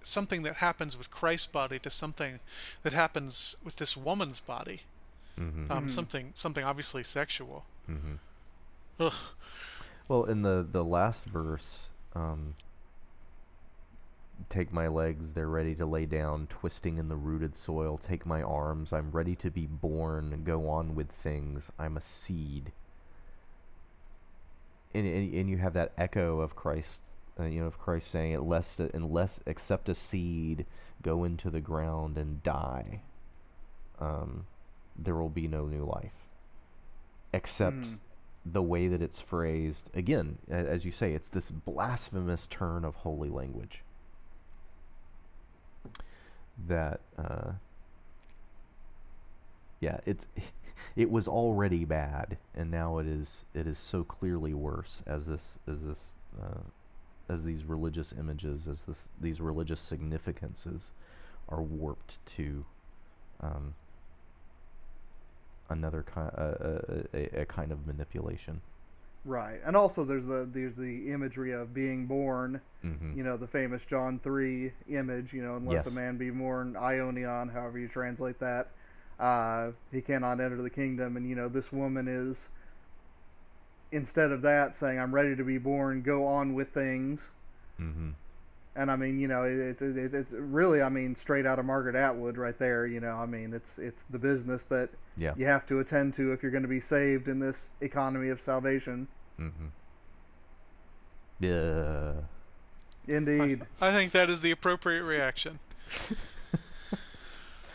something that happens with Christ's body to something that happens with this woman's body. Mm-hmm. Um, mm-hmm. Something something obviously sexual. Mm-hmm. Ugh. Well, in the the last verse. Um, Take my legs, they're ready to lay down, twisting in the rooted soil. Take my arms, I'm ready to be born. Go on with things, I'm a seed. And and, and you have that echo of Christ, uh, you know, of Christ saying, "Unless, unless, accept a seed, go into the ground and die. Um, there will be no new life." Except mm. the way that it's phrased, again, as you say, it's this blasphemous turn of holy language. That uh, yeah, it's it was already bad, and now it is it is so clearly worse as this as this uh, as these religious images as this these religious significances are warped to um, another kind uh, a, a, a kind of manipulation. Right, and also there's the there's the imagery of being born, mm-hmm. you know, the famous John three image, you know, unless yes. a man be born Ionian, however you translate that, uh, he cannot enter the kingdom. And, you know, this woman is, instead of that, saying, "I'm ready to be born, go on with things." Mm-hmm. And, I mean, you know, it, it, it, it's really, I mean, straight out of Margaret Atwood right there, you know, I mean, it's it's the business that yeah. you have to attend to if you're going to be saved in this economy of salvation. Mm-hmm. Yeah. Indeed. I, I think that is the appropriate reaction.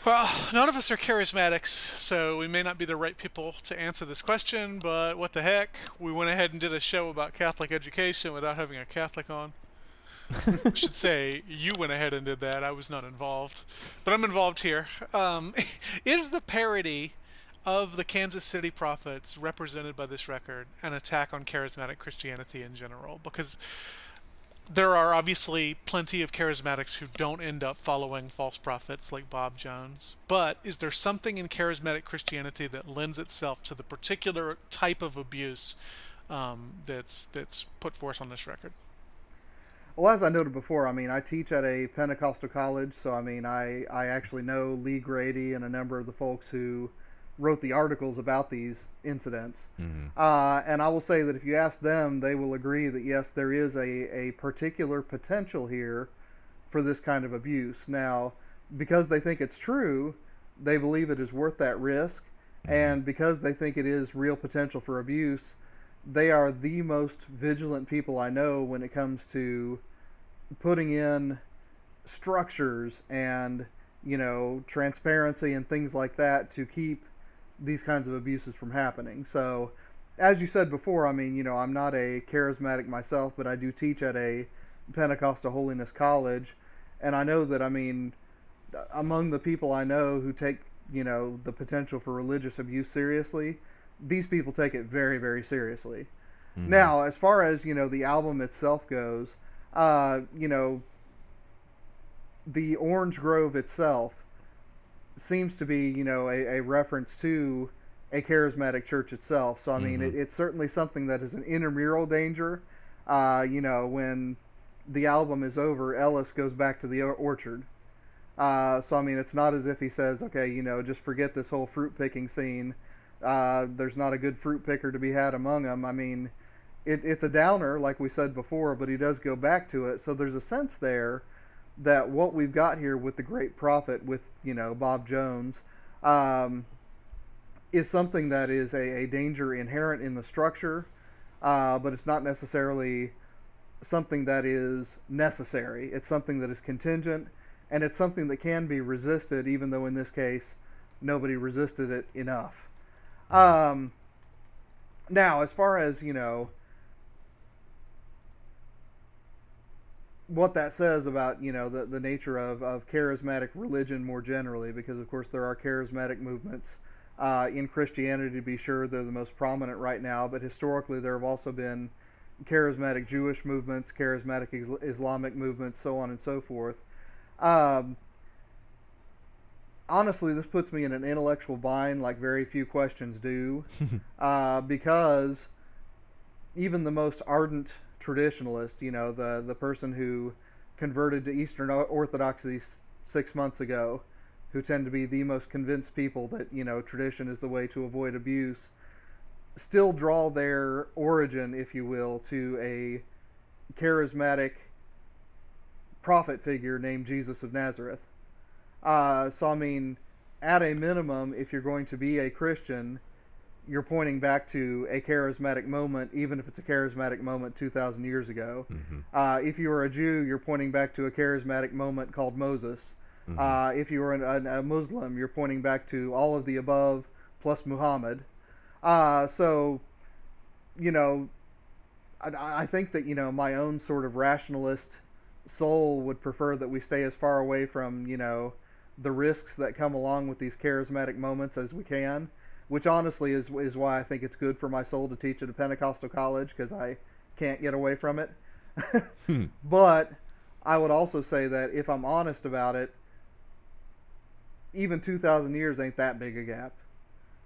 Well, none of us are charismatics, so we may not be the right people to answer this question, but what the heck? We went ahead and did a show about Catholic education without having a Catholic on. I should say you went ahead and did that. I was not involved, but I'm involved here. Um, is the parody of the Kansas City prophets represented by this record an attack on charismatic Christianity in general? Because there are obviously plenty of charismatics who don't end up following false prophets like Bob Jones, but is there something in charismatic Christianity that lends itself to the particular type of abuse um, that's that's put forth on this record? Well, as I noted before, I mean, I teach at a Pentecostal college, so I mean, I, I actually know Lee Grady and a number of the folks who wrote the articles about these incidents. Mm-hmm. Uh, and I will say that if you ask them, they will agree that, yes, there is a, a particular potential here for this kind of abuse. Now, because they think it's true, they believe it is worth that risk. Mm-hmm. And because they think it is real potential for abuse, they are the most vigilant people I know when it comes to putting in structures and, you know, transparency and things like that to keep these kinds of abuses from happening. So, as you said before, I mean, you know, I'm not a charismatic myself, but I do teach at a Pentecostal Holiness College, and I know that, I mean, among the people I know who take, you know, the potential for religious abuse seriously, these people take it very, very seriously. Mm-hmm. Now, as far as, you know, the album itself goes, uh, you know, the Orange Grove itself seems to be, you know, a, a reference to a charismatic church itself. So, I mean, mm-hmm. it, it's certainly something that is an intramural danger. Uh, you know, when the album is over, Ellis goes back to the orchard. Uh, so, I mean, it's not as if he says, okay, you know, just forget this whole fruit picking scene. Uh, there's not a good fruit picker to be had among them. I mean, it, it's a downer, like we said before, but he does go back to it. So there's a sense there that what we've got here with the Great Prophet, with, you know, Bob Jones, um, is something that is a, a danger inherent in the structure, uh, but it's not necessarily something that is necessary. It's something that is contingent, and it's something that can be resisted, even though in this case, nobody resisted it enough. Um, now, as far as, you know, what that says about, you know, the, the nature of, of charismatic religion more generally, because, of course, there are charismatic movements uh, in Christianity, to be sure. They're the most prominent right now, but historically there have also been charismatic Jewish movements, charismatic is- Islamic movements, so on and so forth. Um, honestly, this puts me in an intellectual bind like very few questions do, uh, because even the most ardent traditionalist, you know, the, the person who converted to Eastern Orthodoxy s- six months ago, who tend to be the most convinced people that, you know, tradition is the way to avoid abuse, still draw their origin, if you will, to a charismatic prophet figure named Jesus of Nazareth. Uh, so, I mean, at a minimum, if you're going to be a Christian, you're pointing back to a charismatic moment, even if it's a charismatic moment two thousand years ago. Mm-hmm. Uh, if you are a Jew, you're pointing back to a charismatic moment called Moses. Mm-hmm. Uh, if you are an, a Muslim, you're pointing back to all of the above plus Muhammad. Uh, so, you know, I, I think that, you know, my own sort of rationalist soul would prefer that we stay as far away from, you know, the risks that come along with these charismatic moments as we can, which honestly is is why I think it's good for my soul to teach at a Pentecostal college, because I can't get away from it. hmm. But I would also say that if I'm honest about it, even two thousand years ain't that big a gap.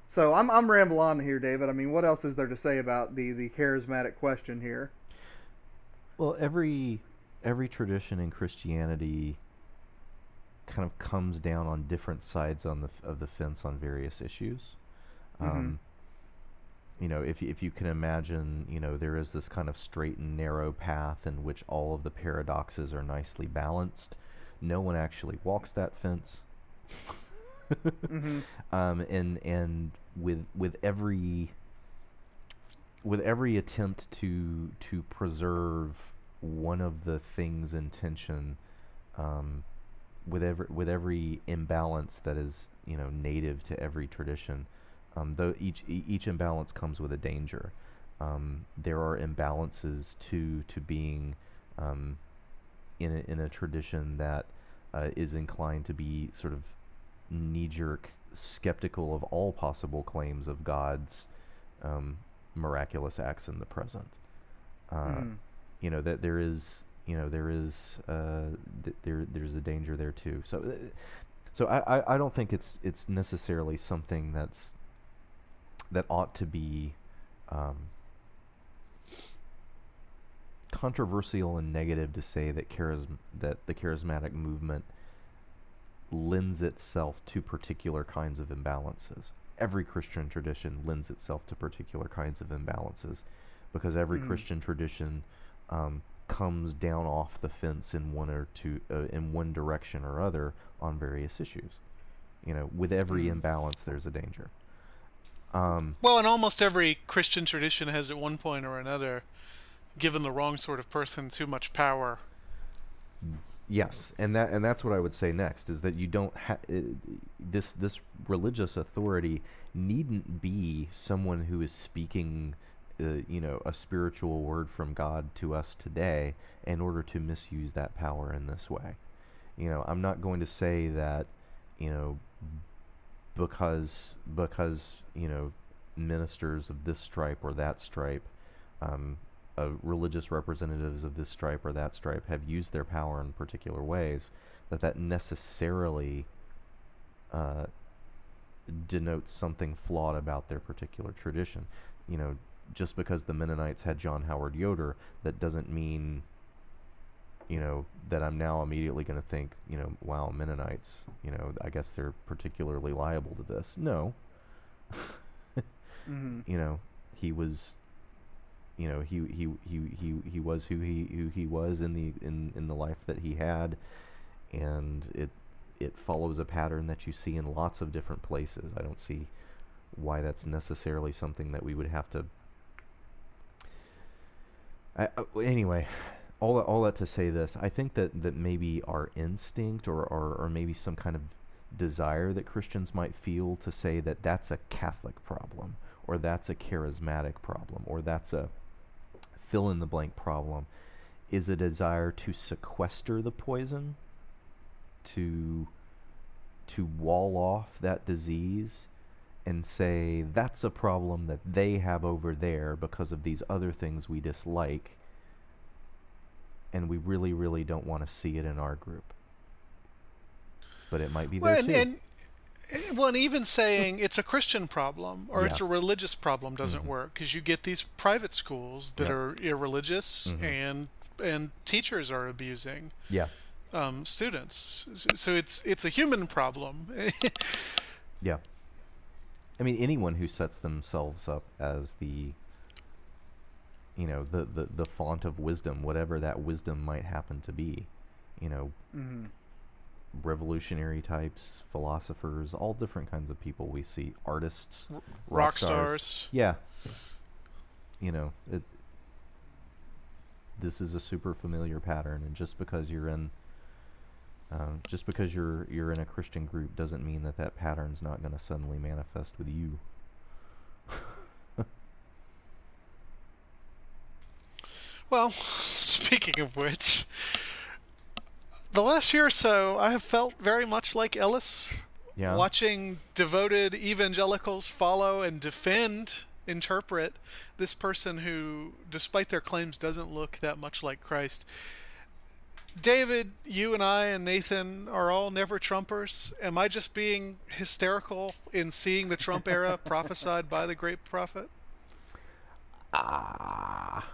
So I'm I'm rambling on here, David. I mean, what else is there to say about the, the charismatic question here? Well, every every tradition in Christianity kind of comes down on different sides on the of the fence on various issues. Mm-hmm. Um, you know, if if you can imagine, you know, there is this kind of straight and narrow path in which all of the paradoxes are nicely balanced. No one actually walks that fence. Mm-hmm. um, and and with with every with every attempt to to preserve one of the things in tension, um, with every with every imbalance that is, you know, native to every tradition, um, though each each imbalance comes with a danger. Um, there are imbalances to to being um, in a, in a tradition that uh, is inclined to be sort of knee-jerk skeptical of all possible claims of God's um, miraculous acts in the present. Uh, mm. You know that there is, you know there is, uh, th- there there's a danger there too. So, uh, so I, I, I don't think it's it's necessarily something that's that ought to be um, controversial and negative to say that charism that the charismatic movement lends itself to particular kinds of imbalances. Every Christian tradition lends itself to particular kinds of imbalances, because every mm. Christian tradition um, comes down off the fence in one or two, uh, in one direction or other on various issues. You know, with every imbalance, there's a danger. Um, well, and almost every Christian tradition has, at one point or another, given the wrong sort of person too much power. Yes, and that and that's what I would say next, is that you don't ha- this this religious authority needn't be someone who is speaking, uh, you know, a spiritual word from God to us today in order to misuse that power in this way. You know, I'm not going to say that, you know, because because you know, ministers of this stripe or that stripe, um, Uh, religious representatives of this stripe or that stripe have used their power in particular ways, that that necessarily uh, denotes something flawed about their particular tradition. You know, just because the Mennonites had John Howard Yoder, that doesn't mean you know, that I'm now immediately going to think, you know, wow, Mennonites, you know, I guess they're particularly liable to this. No. mm-hmm. You know, he was, you know, he, he, he, he, he was who he, who he was in the, in, in the life that he had. And it, it follows a pattern that you see in lots of different places. I don't see why that's necessarily something that we would have to, I, uh, anyway, all that, all that to say this, I think that, that maybe our instinct or, or, or maybe some kind of desire that Christians might feel to say that that's a Catholic problem, or that's a charismatic problem, or that's a fill-in-the-blank problem, is a desire to sequester the poison, to to wall off that disease and say, that's a problem that they have over there because of these other things we dislike, and we really, really don't want to see it in our group. But it might be well, there and, and, well, and even saying it's a Christian problem or yeah. it's a religious problem doesn't mm-hmm. work, because you get these private schools that yeah. are irreligious mm-hmm. and and teachers are abusing yeah. um, students. So it's it's a human problem. yeah. I mean, anyone who sets themselves up as the, you know, the, the, the font of wisdom, whatever that wisdom might happen to be, you know, mm-hmm. revolutionary types, philosophers, all different kinds of people we see, artists, R- rock, rock stars. stars. Yeah. You know, it, this is a super familiar pattern, and just because you're in, Uh, just because you're you're in a Christian group doesn't mean that that pattern's not going to suddenly manifest with you. Well, speaking of which, the last year or so, I have felt very much like Ellis, yeah. watching devoted evangelicals follow and defend, interpret this person who, despite their claims, doesn't look that much like Christ. David, you and I and Nathan are all never Trumpers. Am I just being hysterical in seeing the Trump era prophesied by the Grape Prophet? Ah.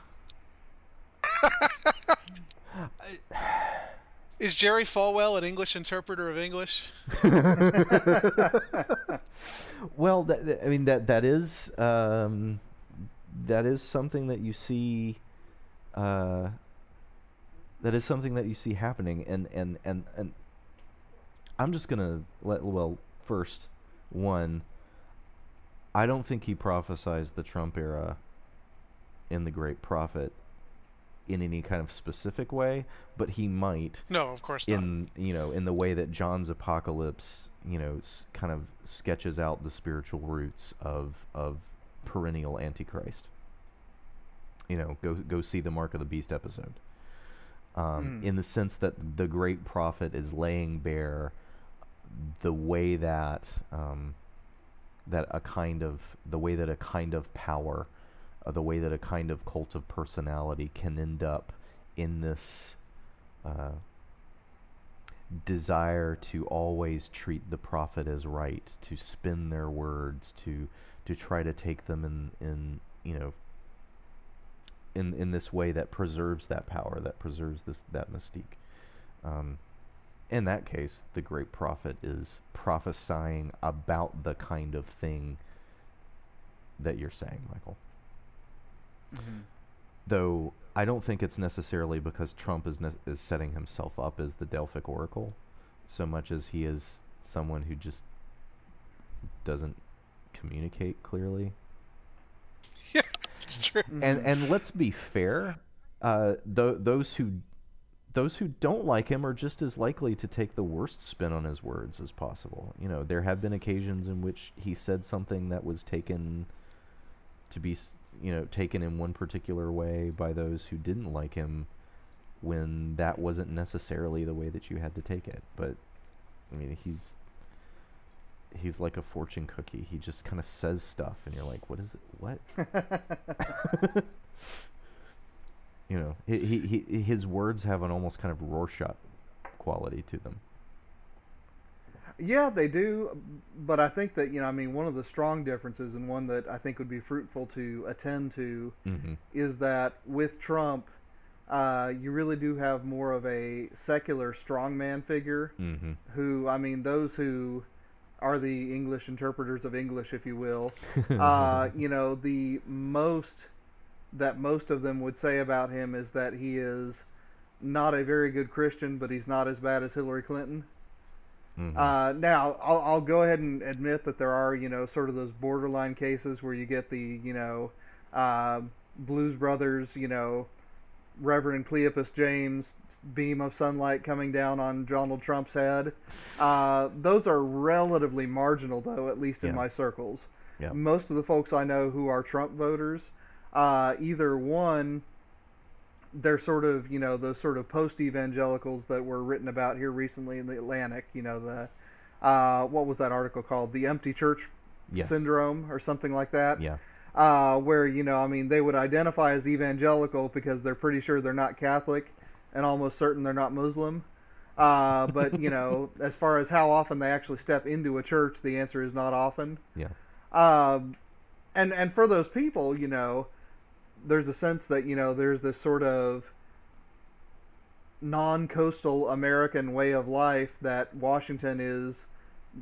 Is Jerry Falwell an English interpreter of English? Well, that, that, I mean that that is um, that is something that you see. Uh, That is something that you see happening, and, and, and, and I'm just going to let, well, first, one, I don't think he prophesized the Trump era in The Grape Prophet in any kind of specific way, but he might. No, of course not. In, you know, in the way that John's apocalypse, you know, s- kind of sketches out the spiritual roots of, of perennial Antichrist. You know, go, go see the Mark of the Beast episode. Um, mm. In the sense that the Great Prophet is laying bare the way that um, that a kind of the way that a kind of power, uh, the way that a kind of cult of personality can end up in this uh, desire to always treat the prophet as right, to spin their words, to to try to take them in, in you know. In, in this way that preserves that power, that preserves this that mystique. Um, in that case, the Great Prophet is prophesying about the kind of thing that you're saying, Michael. Mm-hmm. Though I don't think it's necessarily because Trump is ne- is setting himself up as the Delphic Oracle, so much as he is someone who just doesn't communicate clearly. Yeah. True. And and let's be fair, uh, th- those who those who don't like him are just as likely to take the worst spin on his words as possible. You know, there have been occasions in which he said something that was taken to be, you know, taken in one particular way by those who didn't like him, when that wasn't necessarily the way that you had to take it. But I mean, he's he's like a fortune cookie. He just kind of says stuff and you're like, what is it? What? You know, he, he, he, his words have an almost kind of Rorschach quality to them. Yeah, they do. But I think that, you know, I mean, one of the strong differences, and one that I think would be fruitful to attend to, mm-hmm. is that with Trump, Uh, you really do have more of a secular strongman figure mm-hmm. who, I mean, those who are the English interpreters of English, if you will, uh, you know, the most that most of them would say about him is that he is not a very good Christian, but he's not as bad as Hillary Clinton. Mm-hmm. Uh, now, I'll, I'll go ahead and admit that there are, you know, sort of those borderline cases where you get the, you know, uh, Blues Brothers, you know, Reverend Cleopas James beam of sunlight coming down on Donald Trump's head. Uh, those are relatively marginal, though, at least in yeah. my circles. Yeah. Most of the folks I know who are Trump voters, uh, either one, they're sort of, you know, those sort of post-evangelicals that were written about here recently in the Atlantic, you know, the, uh, what was that article called? The Empty Church yes. Syndrome or something like that. Yeah. Uh, where, you know, I mean, they would identify as evangelical because they're pretty sure they're not Catholic and almost certain they're not Muslim. Uh, but, you know, as far as how often they actually step into a church, the answer is not often. Yeah. Um, and, and for those people, you know, there's a sense that, you know, there's this sort of non-coastal American way of life that Washington is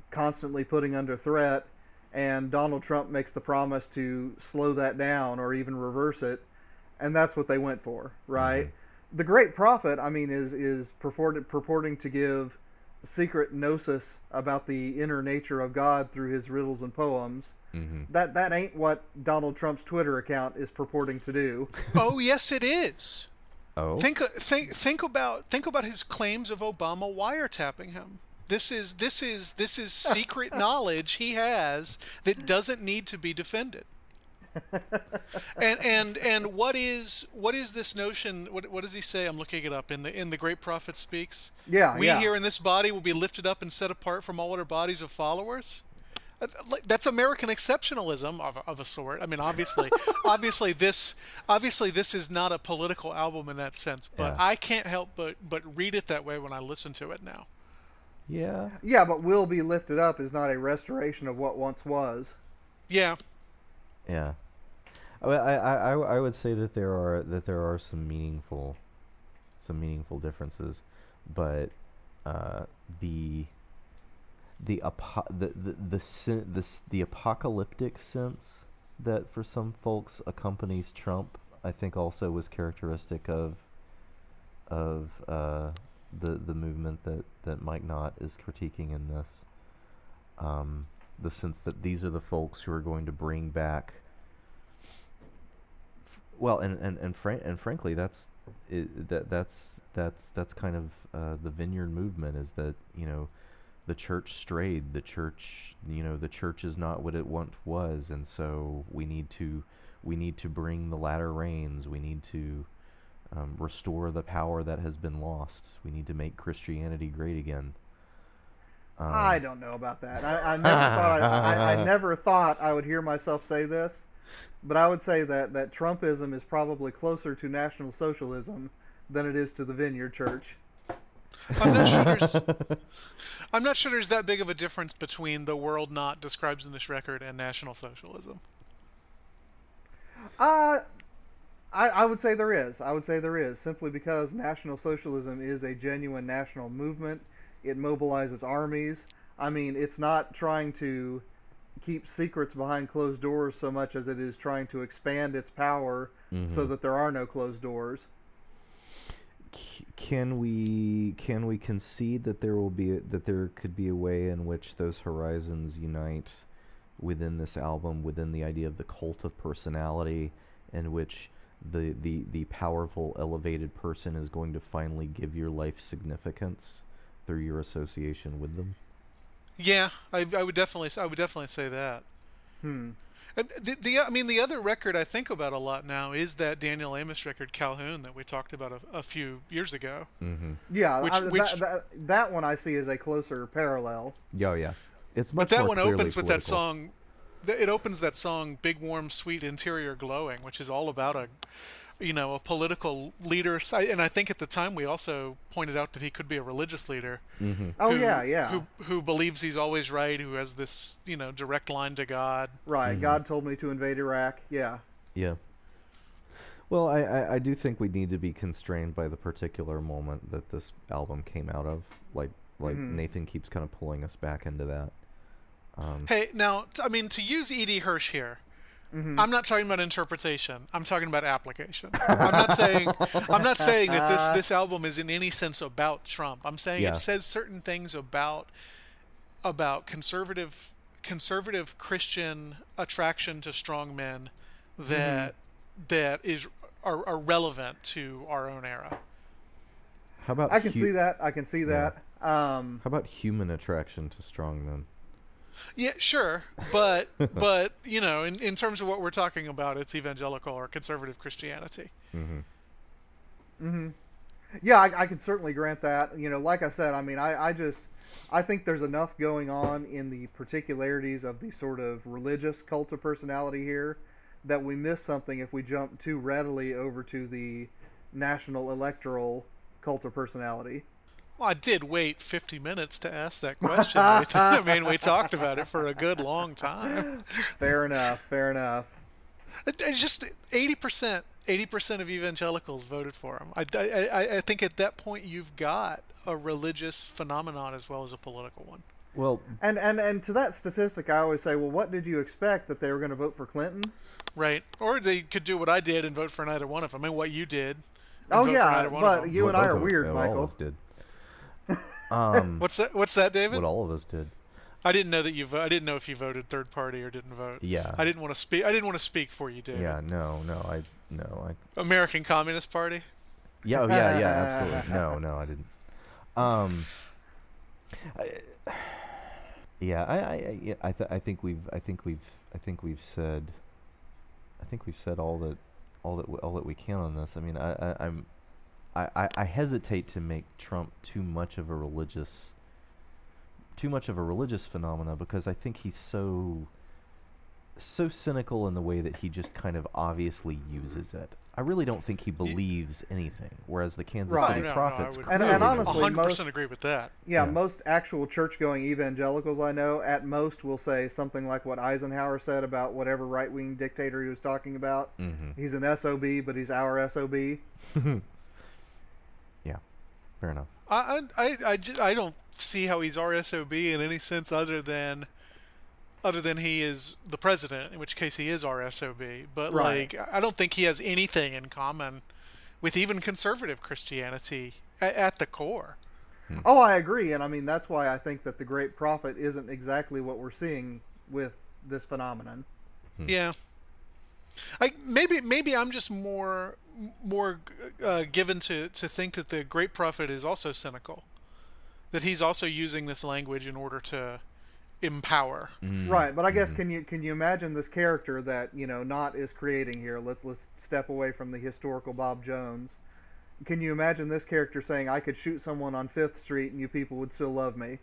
constantly putting under threat. And Donald Trump makes the promise to slow that down or even reverse it, and that's what they went for, right? Mm-hmm. The Great Prophet, I mean, is is purported, purporting to give secret gnosis about the inner nature of God through his riddles and poems. Mm-hmm. That that ain't what Donald Trump's Twitter account is purporting to do. Oh, yes, it is. Oh, think think think about think about his claims of Obama wiretapping him. This is this is this is secret knowledge he has that doesn't need to be defended. And and and what is what is this notion? What what does he say? I'm looking it up in the in the Great Prophet Speaks. Yeah, we yeah. here in this body will be lifted up and set apart from all other bodies of followers. That's American exceptionalism of of a sort. I mean, obviously, obviously this obviously this is not a political album in that sense. But yeah. I can't help but but read it that way when I listen to it now. Yeah. Yeah, but will be lifted up is not a restoration of what once was. Yeah. Yeah. I I I, I would say that there are that there are some meaningful, some meaningful differences, but uh, the the apo- the the the, the, the the apocalyptic sense that for some folks accompanies Trump, I think also was characteristic of of. Uh, the the movement that, that Mike Knott is critiquing in this, um, the sense that these are the folks who are going to bring back, f- well, and and and, fran- and frankly, that's it, that that's that's that's kind of uh, the Vineyard movement, is that, you know, the church strayed, the church, you know, the church is not what it once was, and so we need to we need to bring the latter rains, we need to. Um, restore the power that has been lost. We need to make Christianity great again. Um, I don't know about that. I, I never thought I, I, I never thought I would hear myself say this, but I would say that, that Trumpism is probably closer to National Socialism than it is to the Vineyard Church. I'm not sure there's, I'm not sure there's that big of a difference between the world Knott describes in this record and National Socialism. Uh... I, I would say there is. I would say there is, simply because National Socialism is a genuine national movement. It mobilizes armies. I mean, it's not trying to keep secrets behind closed doors so much as it is trying to expand its power mm-hmm. so that there are no closed doors. C- can we can we concede that there will be a, that there could be a way in which those horizons unite within this album, within the idea of the cult of personality, in which The, the, the powerful, elevated person is going to finally give your life significance through your association with them? Yeah, I, I would definitely I would definitely say that. Hmm. And the, the I mean the other record I think about a lot now is that Daniel Amos record Calhoun that we talked about a, a few years ago. Mm-hmm. Yeah, which, I, which, that, that that one I see as a closer parallel. Oh yeah, it's much. But that more one opens political. With that song. It opens that song, Big Warm Sweet Interior Glowing, which is all about a, you know, a political leader. And I think at the time we also pointed out that he could be a religious leader. Mm-hmm. Who, oh, yeah, yeah. Who, who believes he's always right, who has this, you know, direct line to God. Right. Mm-hmm. God told me to invade Iraq. Yeah. Yeah. Well, I, I, I do think we need to be constrained by the particular moment that this album came out of. Like, like mm-hmm. Nathan keeps kind of pulling us back into that. Um, hey, now, t- I mean, to use Edie Hirsch here, mm-hmm. I'm not talking about interpretation. I'm talking about application. I'm not saying I'm not saying that this, this album is in any sense about Trump. I'm saying yeah. it says certain things about about conservative conservative Christian attraction to strong men that mm-hmm. that is are, are relevant to our own era. How about I can hu- see that. I can see yeah. that. Um, How about human attraction to strong men? Yeah, sure, but but you know, in, in terms of what we're talking about, it's evangelical or conservative Christianity. Mm-hmm. Mm-hmm. Yeah, I, I can certainly grant that. You know, like I said, I mean, I, I just I think there's enough going on in the particularities of the sort of religious cult of personality here that we miss something if we jump too readily over to the national electoral cult of personality. Well, I did wait fifty minutes to ask that question. I mean, we talked about it for a good long time. Fair enough. Fair enough. It's just eighty percent, eighty percent of evangelicals voted for him. I, I, I think at that point you've got a religious phenomenon as well as a political one. Well, and, and, and to that statistic, I always say, well, what did you expect, that they were going to vote for Clinton? Right. Or they could do what I did and vote for neither one of them. I mean, what you did. Oh, yeah. But you and I are weird, Michael. All of us did. um, what's that? What's that, David? What all of us did. I didn't know that you. Vo- I didn't know if you voted third party or didn't vote. Yeah. I didn't want to speak. I didn't want to speak for you, David. Yeah. No. No. I. No. I. American Communist Party. Yeah. Oh, yeah. Yeah. Absolutely. No. No. I didn't. Um. I, yeah. I. I. Yeah, I. Th- I think we've. I think we've. I think we've said. I think we've said all that. All that. All that we can on this. I mean. I. I I'm. I, I hesitate to make Trump too much of a religious, too much of a religious phenomena, because I think he's so, so cynical in the way that he just kind of obviously uses it. I really don't think he believes anything. Whereas the Kansas right. City no, prophets, no, and, and honestly, one hundred percent most, agree with that. Yeah, yeah, most actual church-going evangelicals I know, at most, will say something like what Eisenhower said about whatever right-wing dictator he was talking about. Mm-hmm. He's an S O B, but he's our S O B. Fair enough. I, I, I, I don't see how he's R S O B in any sense other than other than he is the president, in which case he is R S O B. But, right. like, I don't think he has anything in common with even conservative Christianity at, at the core. Hmm. Oh, I agree. And, I mean, that's why I think that the Great Prophet isn't exactly what we're seeing with this phenomenon. Hmm. Yeah. I, maybe maybe I'm just more more uh, given to, to think that the Great Prophet is also cynical, that he's also using this language in order to empower. Mm. Right, but I guess mm. can you can you imagine this character that, you know, Knott is creating here? Let's let's step away from the historical Bob Jones. Can you imagine this character saying, "I could shoot someone on Fifth Street and you people would still love me"?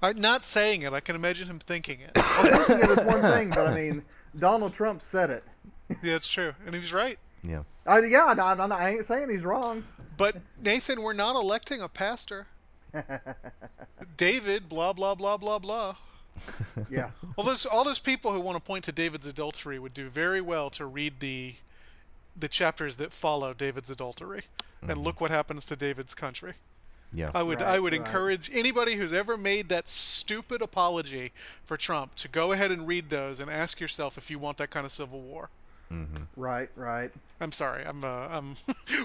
I'm not saying it. I can imagine him thinking it. Well, thinking it is one thing, but I mean, Donald Trump said it. Yeah, it's true, and he was right. Yeah. Uh, yeah, I, I, I ain't saying he's wrong. But Nathan, we're not electing a pastor. David, blah blah blah blah blah. Yeah. All those all those people who want to point to David's adultery would do very well to read the the chapters that follow David's adultery, mm-hmm. and look what happens to David's country. Yeah. I would right, I would right. encourage anybody who's ever made that stupid apology for Trump to go ahead and read those and ask yourself if you want that kind of civil war. Mm-hmm. Right, right. I'm sorry. I'm. Uh, I'm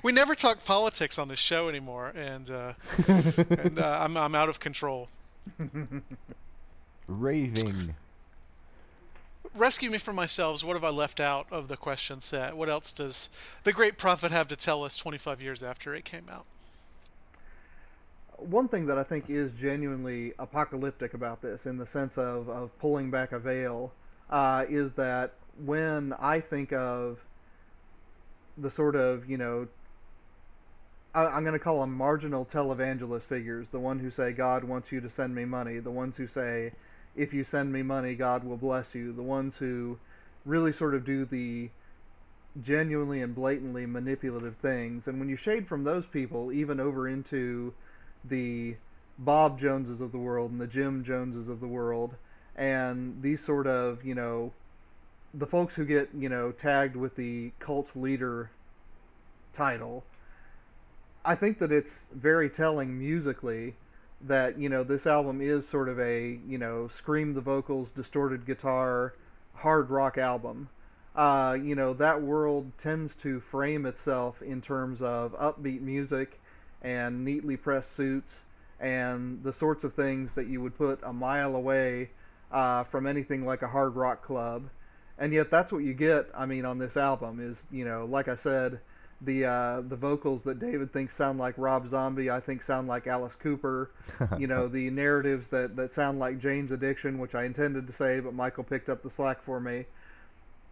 we never talk politics on this show anymore, and uh, and uh, I'm I'm out of control. Raving. Rescue me from myself. What have I left out of the question set? What else does the Great Prophet have to tell us twenty-five years after it came out? One thing that I think is genuinely apocalyptic about this, in the sense of, of pulling back a veil, uh, is that when I think of the sort of, you know, I, I'm going to call them marginal televangelist figures, the one who say, God wants you to send me money, the ones who say, if you send me money, God will bless you, the ones who really sort of do the genuinely and blatantly manipulative things. And when you shade from those people, even over into the Bob Joneses of the world and the Jim Joneses of the world, and these sort of, you know, the folks who get, you know, tagged with the cult leader title, I think that it's very telling musically that, you know, this album is sort of a, you know, scream the vocals, distorted guitar, hard rock album. Uh, you know, that world tends to frame itself in terms of upbeat music and neatly pressed suits and the sorts of things that you would put a mile away uh, from anything like a hard rock club. And yet that's what you get, I mean, on this album is, you know, like I said, the uh, the vocals that David thinks sound like Rob Zombie, I think sound like Alice Cooper. You know, the narratives that, that sound like Jane's Addiction, which I intended to say, but Michael picked up the slack for me.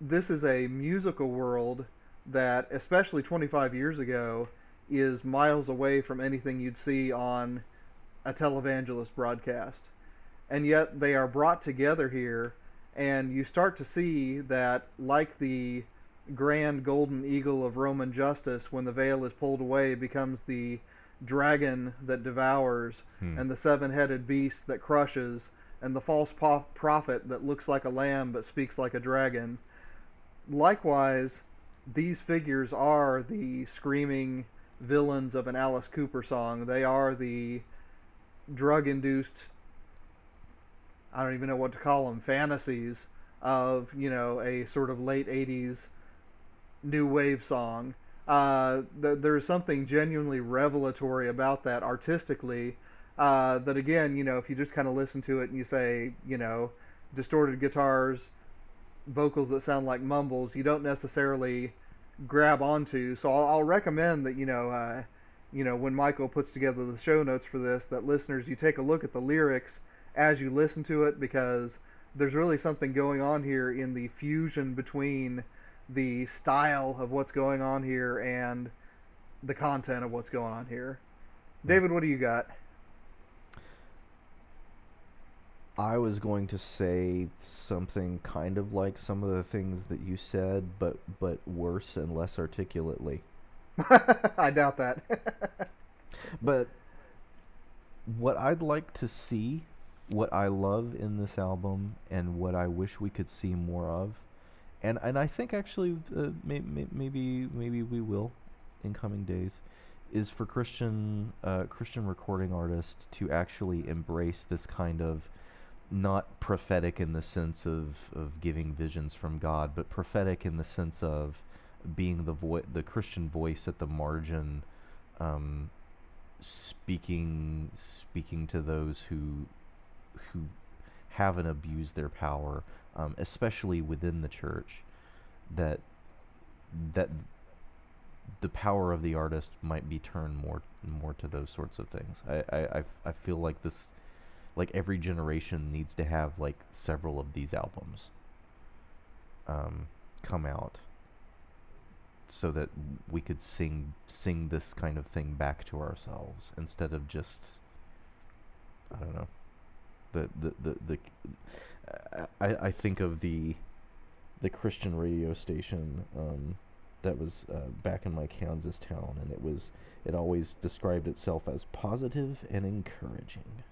This is a musical world that, especially twenty-five years ago, is miles away from anything you'd see on a televangelist broadcast. And yet they are brought together here, and you start to see that, like the grand golden eagle of Roman justice, when the veil is pulled away, becomes the dragon that devours, hmm. and the seven-headed beast that crushes, and the false prophet that looks like a lamb but speaks like a dragon. Likewise, these figures are the screaming villains of an Alice Cooper song. They are the drug-induced, I don't even know what to call them, fantasies of, you know, a sort of late eighties new wave song. Uh, th- there's something genuinely revelatory about that artistically, uh, that again, you know, if you just kind of listen to it and you say, you know, distorted guitars, vocals that sound like mumbles, you don't necessarily grab onto. So I'll, I'll recommend that, you know, uh, you know, when Michael puts together the show notes for this, that listeners, you take a look at the lyrics as you listen to it, because there's really something going on here in the fusion between the style of what's going on here and the content of what's going on here. David, what do you got? I was going to say something kind of like some of the things that you said, but but worse and less articulately. I doubt that. But what I'd like to see, what I love in this album, and what I wish we could see more of, and and I think actually uh, may, may, maybe maybe we will in coming days, is for Christian uh, Christian recording artists to actually embrace this kind of, not prophetic in the sense of, of giving visions from God, but prophetic in the sense of being the vo- the Christian voice at the margin, um, speaking speaking to those who. who haven't abused their power, um, especially within the church, that that the power of the artist might be turned more more to those sorts of things. I, I, I feel like this, like every generation needs to have like several of these albums um, come out, so that we could sing sing this kind of thing back to ourselves instead of just, I don't know. The the the, the uh, I I think of the the Christian radio station um, that was uh, back in my Kansas town, and it was it always described itself as positive and encouraging.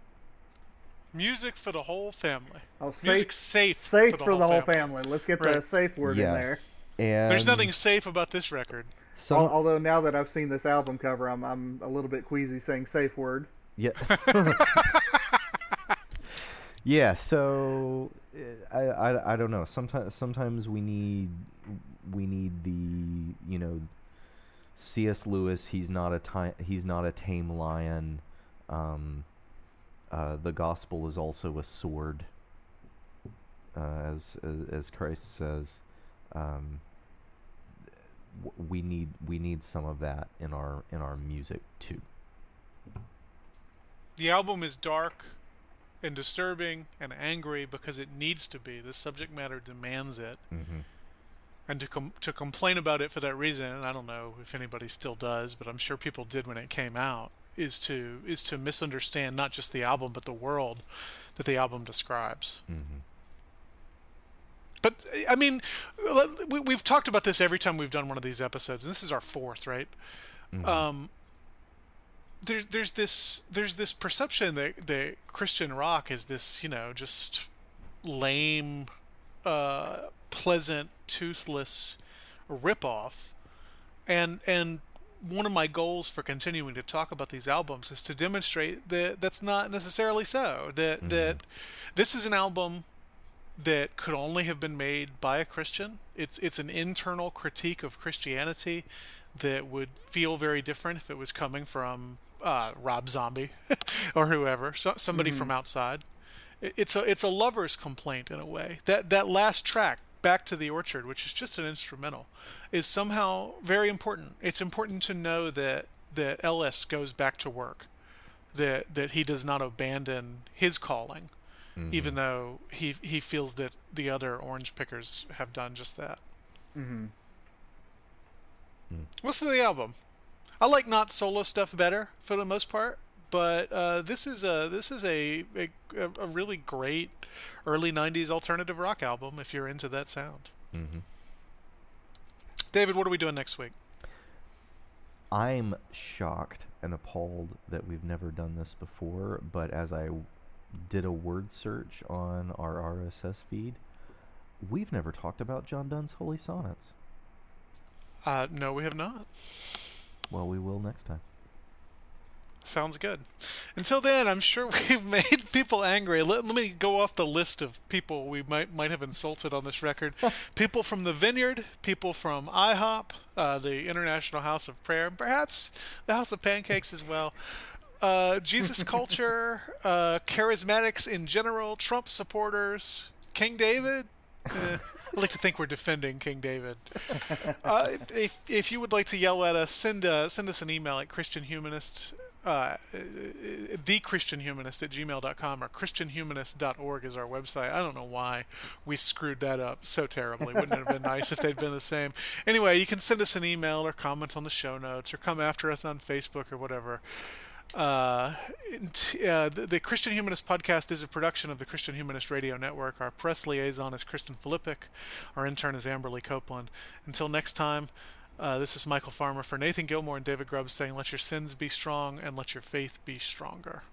Music for the whole family. Oh, safe, music safe, safe for the, for whole, the whole family. family. Let's get right. the safe word yeah. in there. And there's nothing safe about this record. So, Al- although now that I've seen this album cover, I'm I'm a little bit queasy saying safe word. Yeah. Yeah, so I, I, I don't know. Sometimes sometimes we need we need the, you know, C S. Lewis. He's not a ti- he's not a tame lion. Um, uh, the gospel is also a sword, uh, as, as as Christ says. Um, we need we need some of that in our in our music too. The album is dark and disturbing and angry because it needs to be. The subject matter demands it. Mm-hmm. And to com- to complain about it for that reason, and I don't know if anybody still does, but I'm sure people did when it came out, is to is to misunderstand not just the album but the world that the album describes. Mm-hmm. But I mean, we, we've talked about this every time we've done one of these episodes, and this is our fourth, right? Mm-hmm. Um, There's there's this there's this perception that that Christian rock is this, you know, just lame, uh, pleasant, toothless ripoff. And and one of my goals for continuing to talk about these albums is to demonstrate that that's not necessarily so. That mm-hmm. that this is an album that could only have been made by a Christian. It's it's an internal critique of Christianity that would feel very different if it was coming from uh, Rob Zombie or whoever, so, somebody mm-hmm. from outside. It, it's a it's a lover's complaint in a way. That that last track, Back to the Orchard, which is just an instrumental, is somehow very important. It's important to know that that Ellis goes back to work, that that he does not abandon his calling. Mm-hmm. Even though he he feels that the other orange pickers have done just that. Mm-hmm. Mm. Listen to the album. I like Knott's solo stuff better for the most part, but uh, this is a this is a, a a really great early nineties alternative rock album if you're into that sound. Mm-hmm. David, what are we doing next week? I'm shocked and appalled that we've never done this before, but as I did a word search on our R S S feed, we've never talked about John Donne's Holy Sonnets. Uh, no, we have not. Well, we will next time. Sounds good. Until then, I'm sure we've made people angry. Let, let me go off the list of people we might might have insulted on this record. People from the Vineyard, people from I hop, uh, the International House of Prayer, and perhaps the House of Pancakes as well. Uh, Jesus Culture, uh, charismatics in general, Trump supporters, King David. Eh, I like to think we're defending King David. Uh, if if you would like to yell at us, send uh, send us an email at Christian Humanist, uh, the Christian Humanist at gmail dot com or christian humanist dot org is our website. I don't know why we screwed that up so terribly. Wouldn't it have been nice if they'd been the same? Anyway, you can send us an email or comment on the show notes or come after us on Facebook or whatever. Uh, t- uh, the, the Christian Humanist Podcast is a production of the Christian Humanist Radio Network. Our press liaison is Kristen Filippic. Our intern is Amberly Copeland. Until next time, uh, this is Michael Farmer for Nathan Gilmore and David Grubbs saying, let your sins be strong and let your faith be stronger.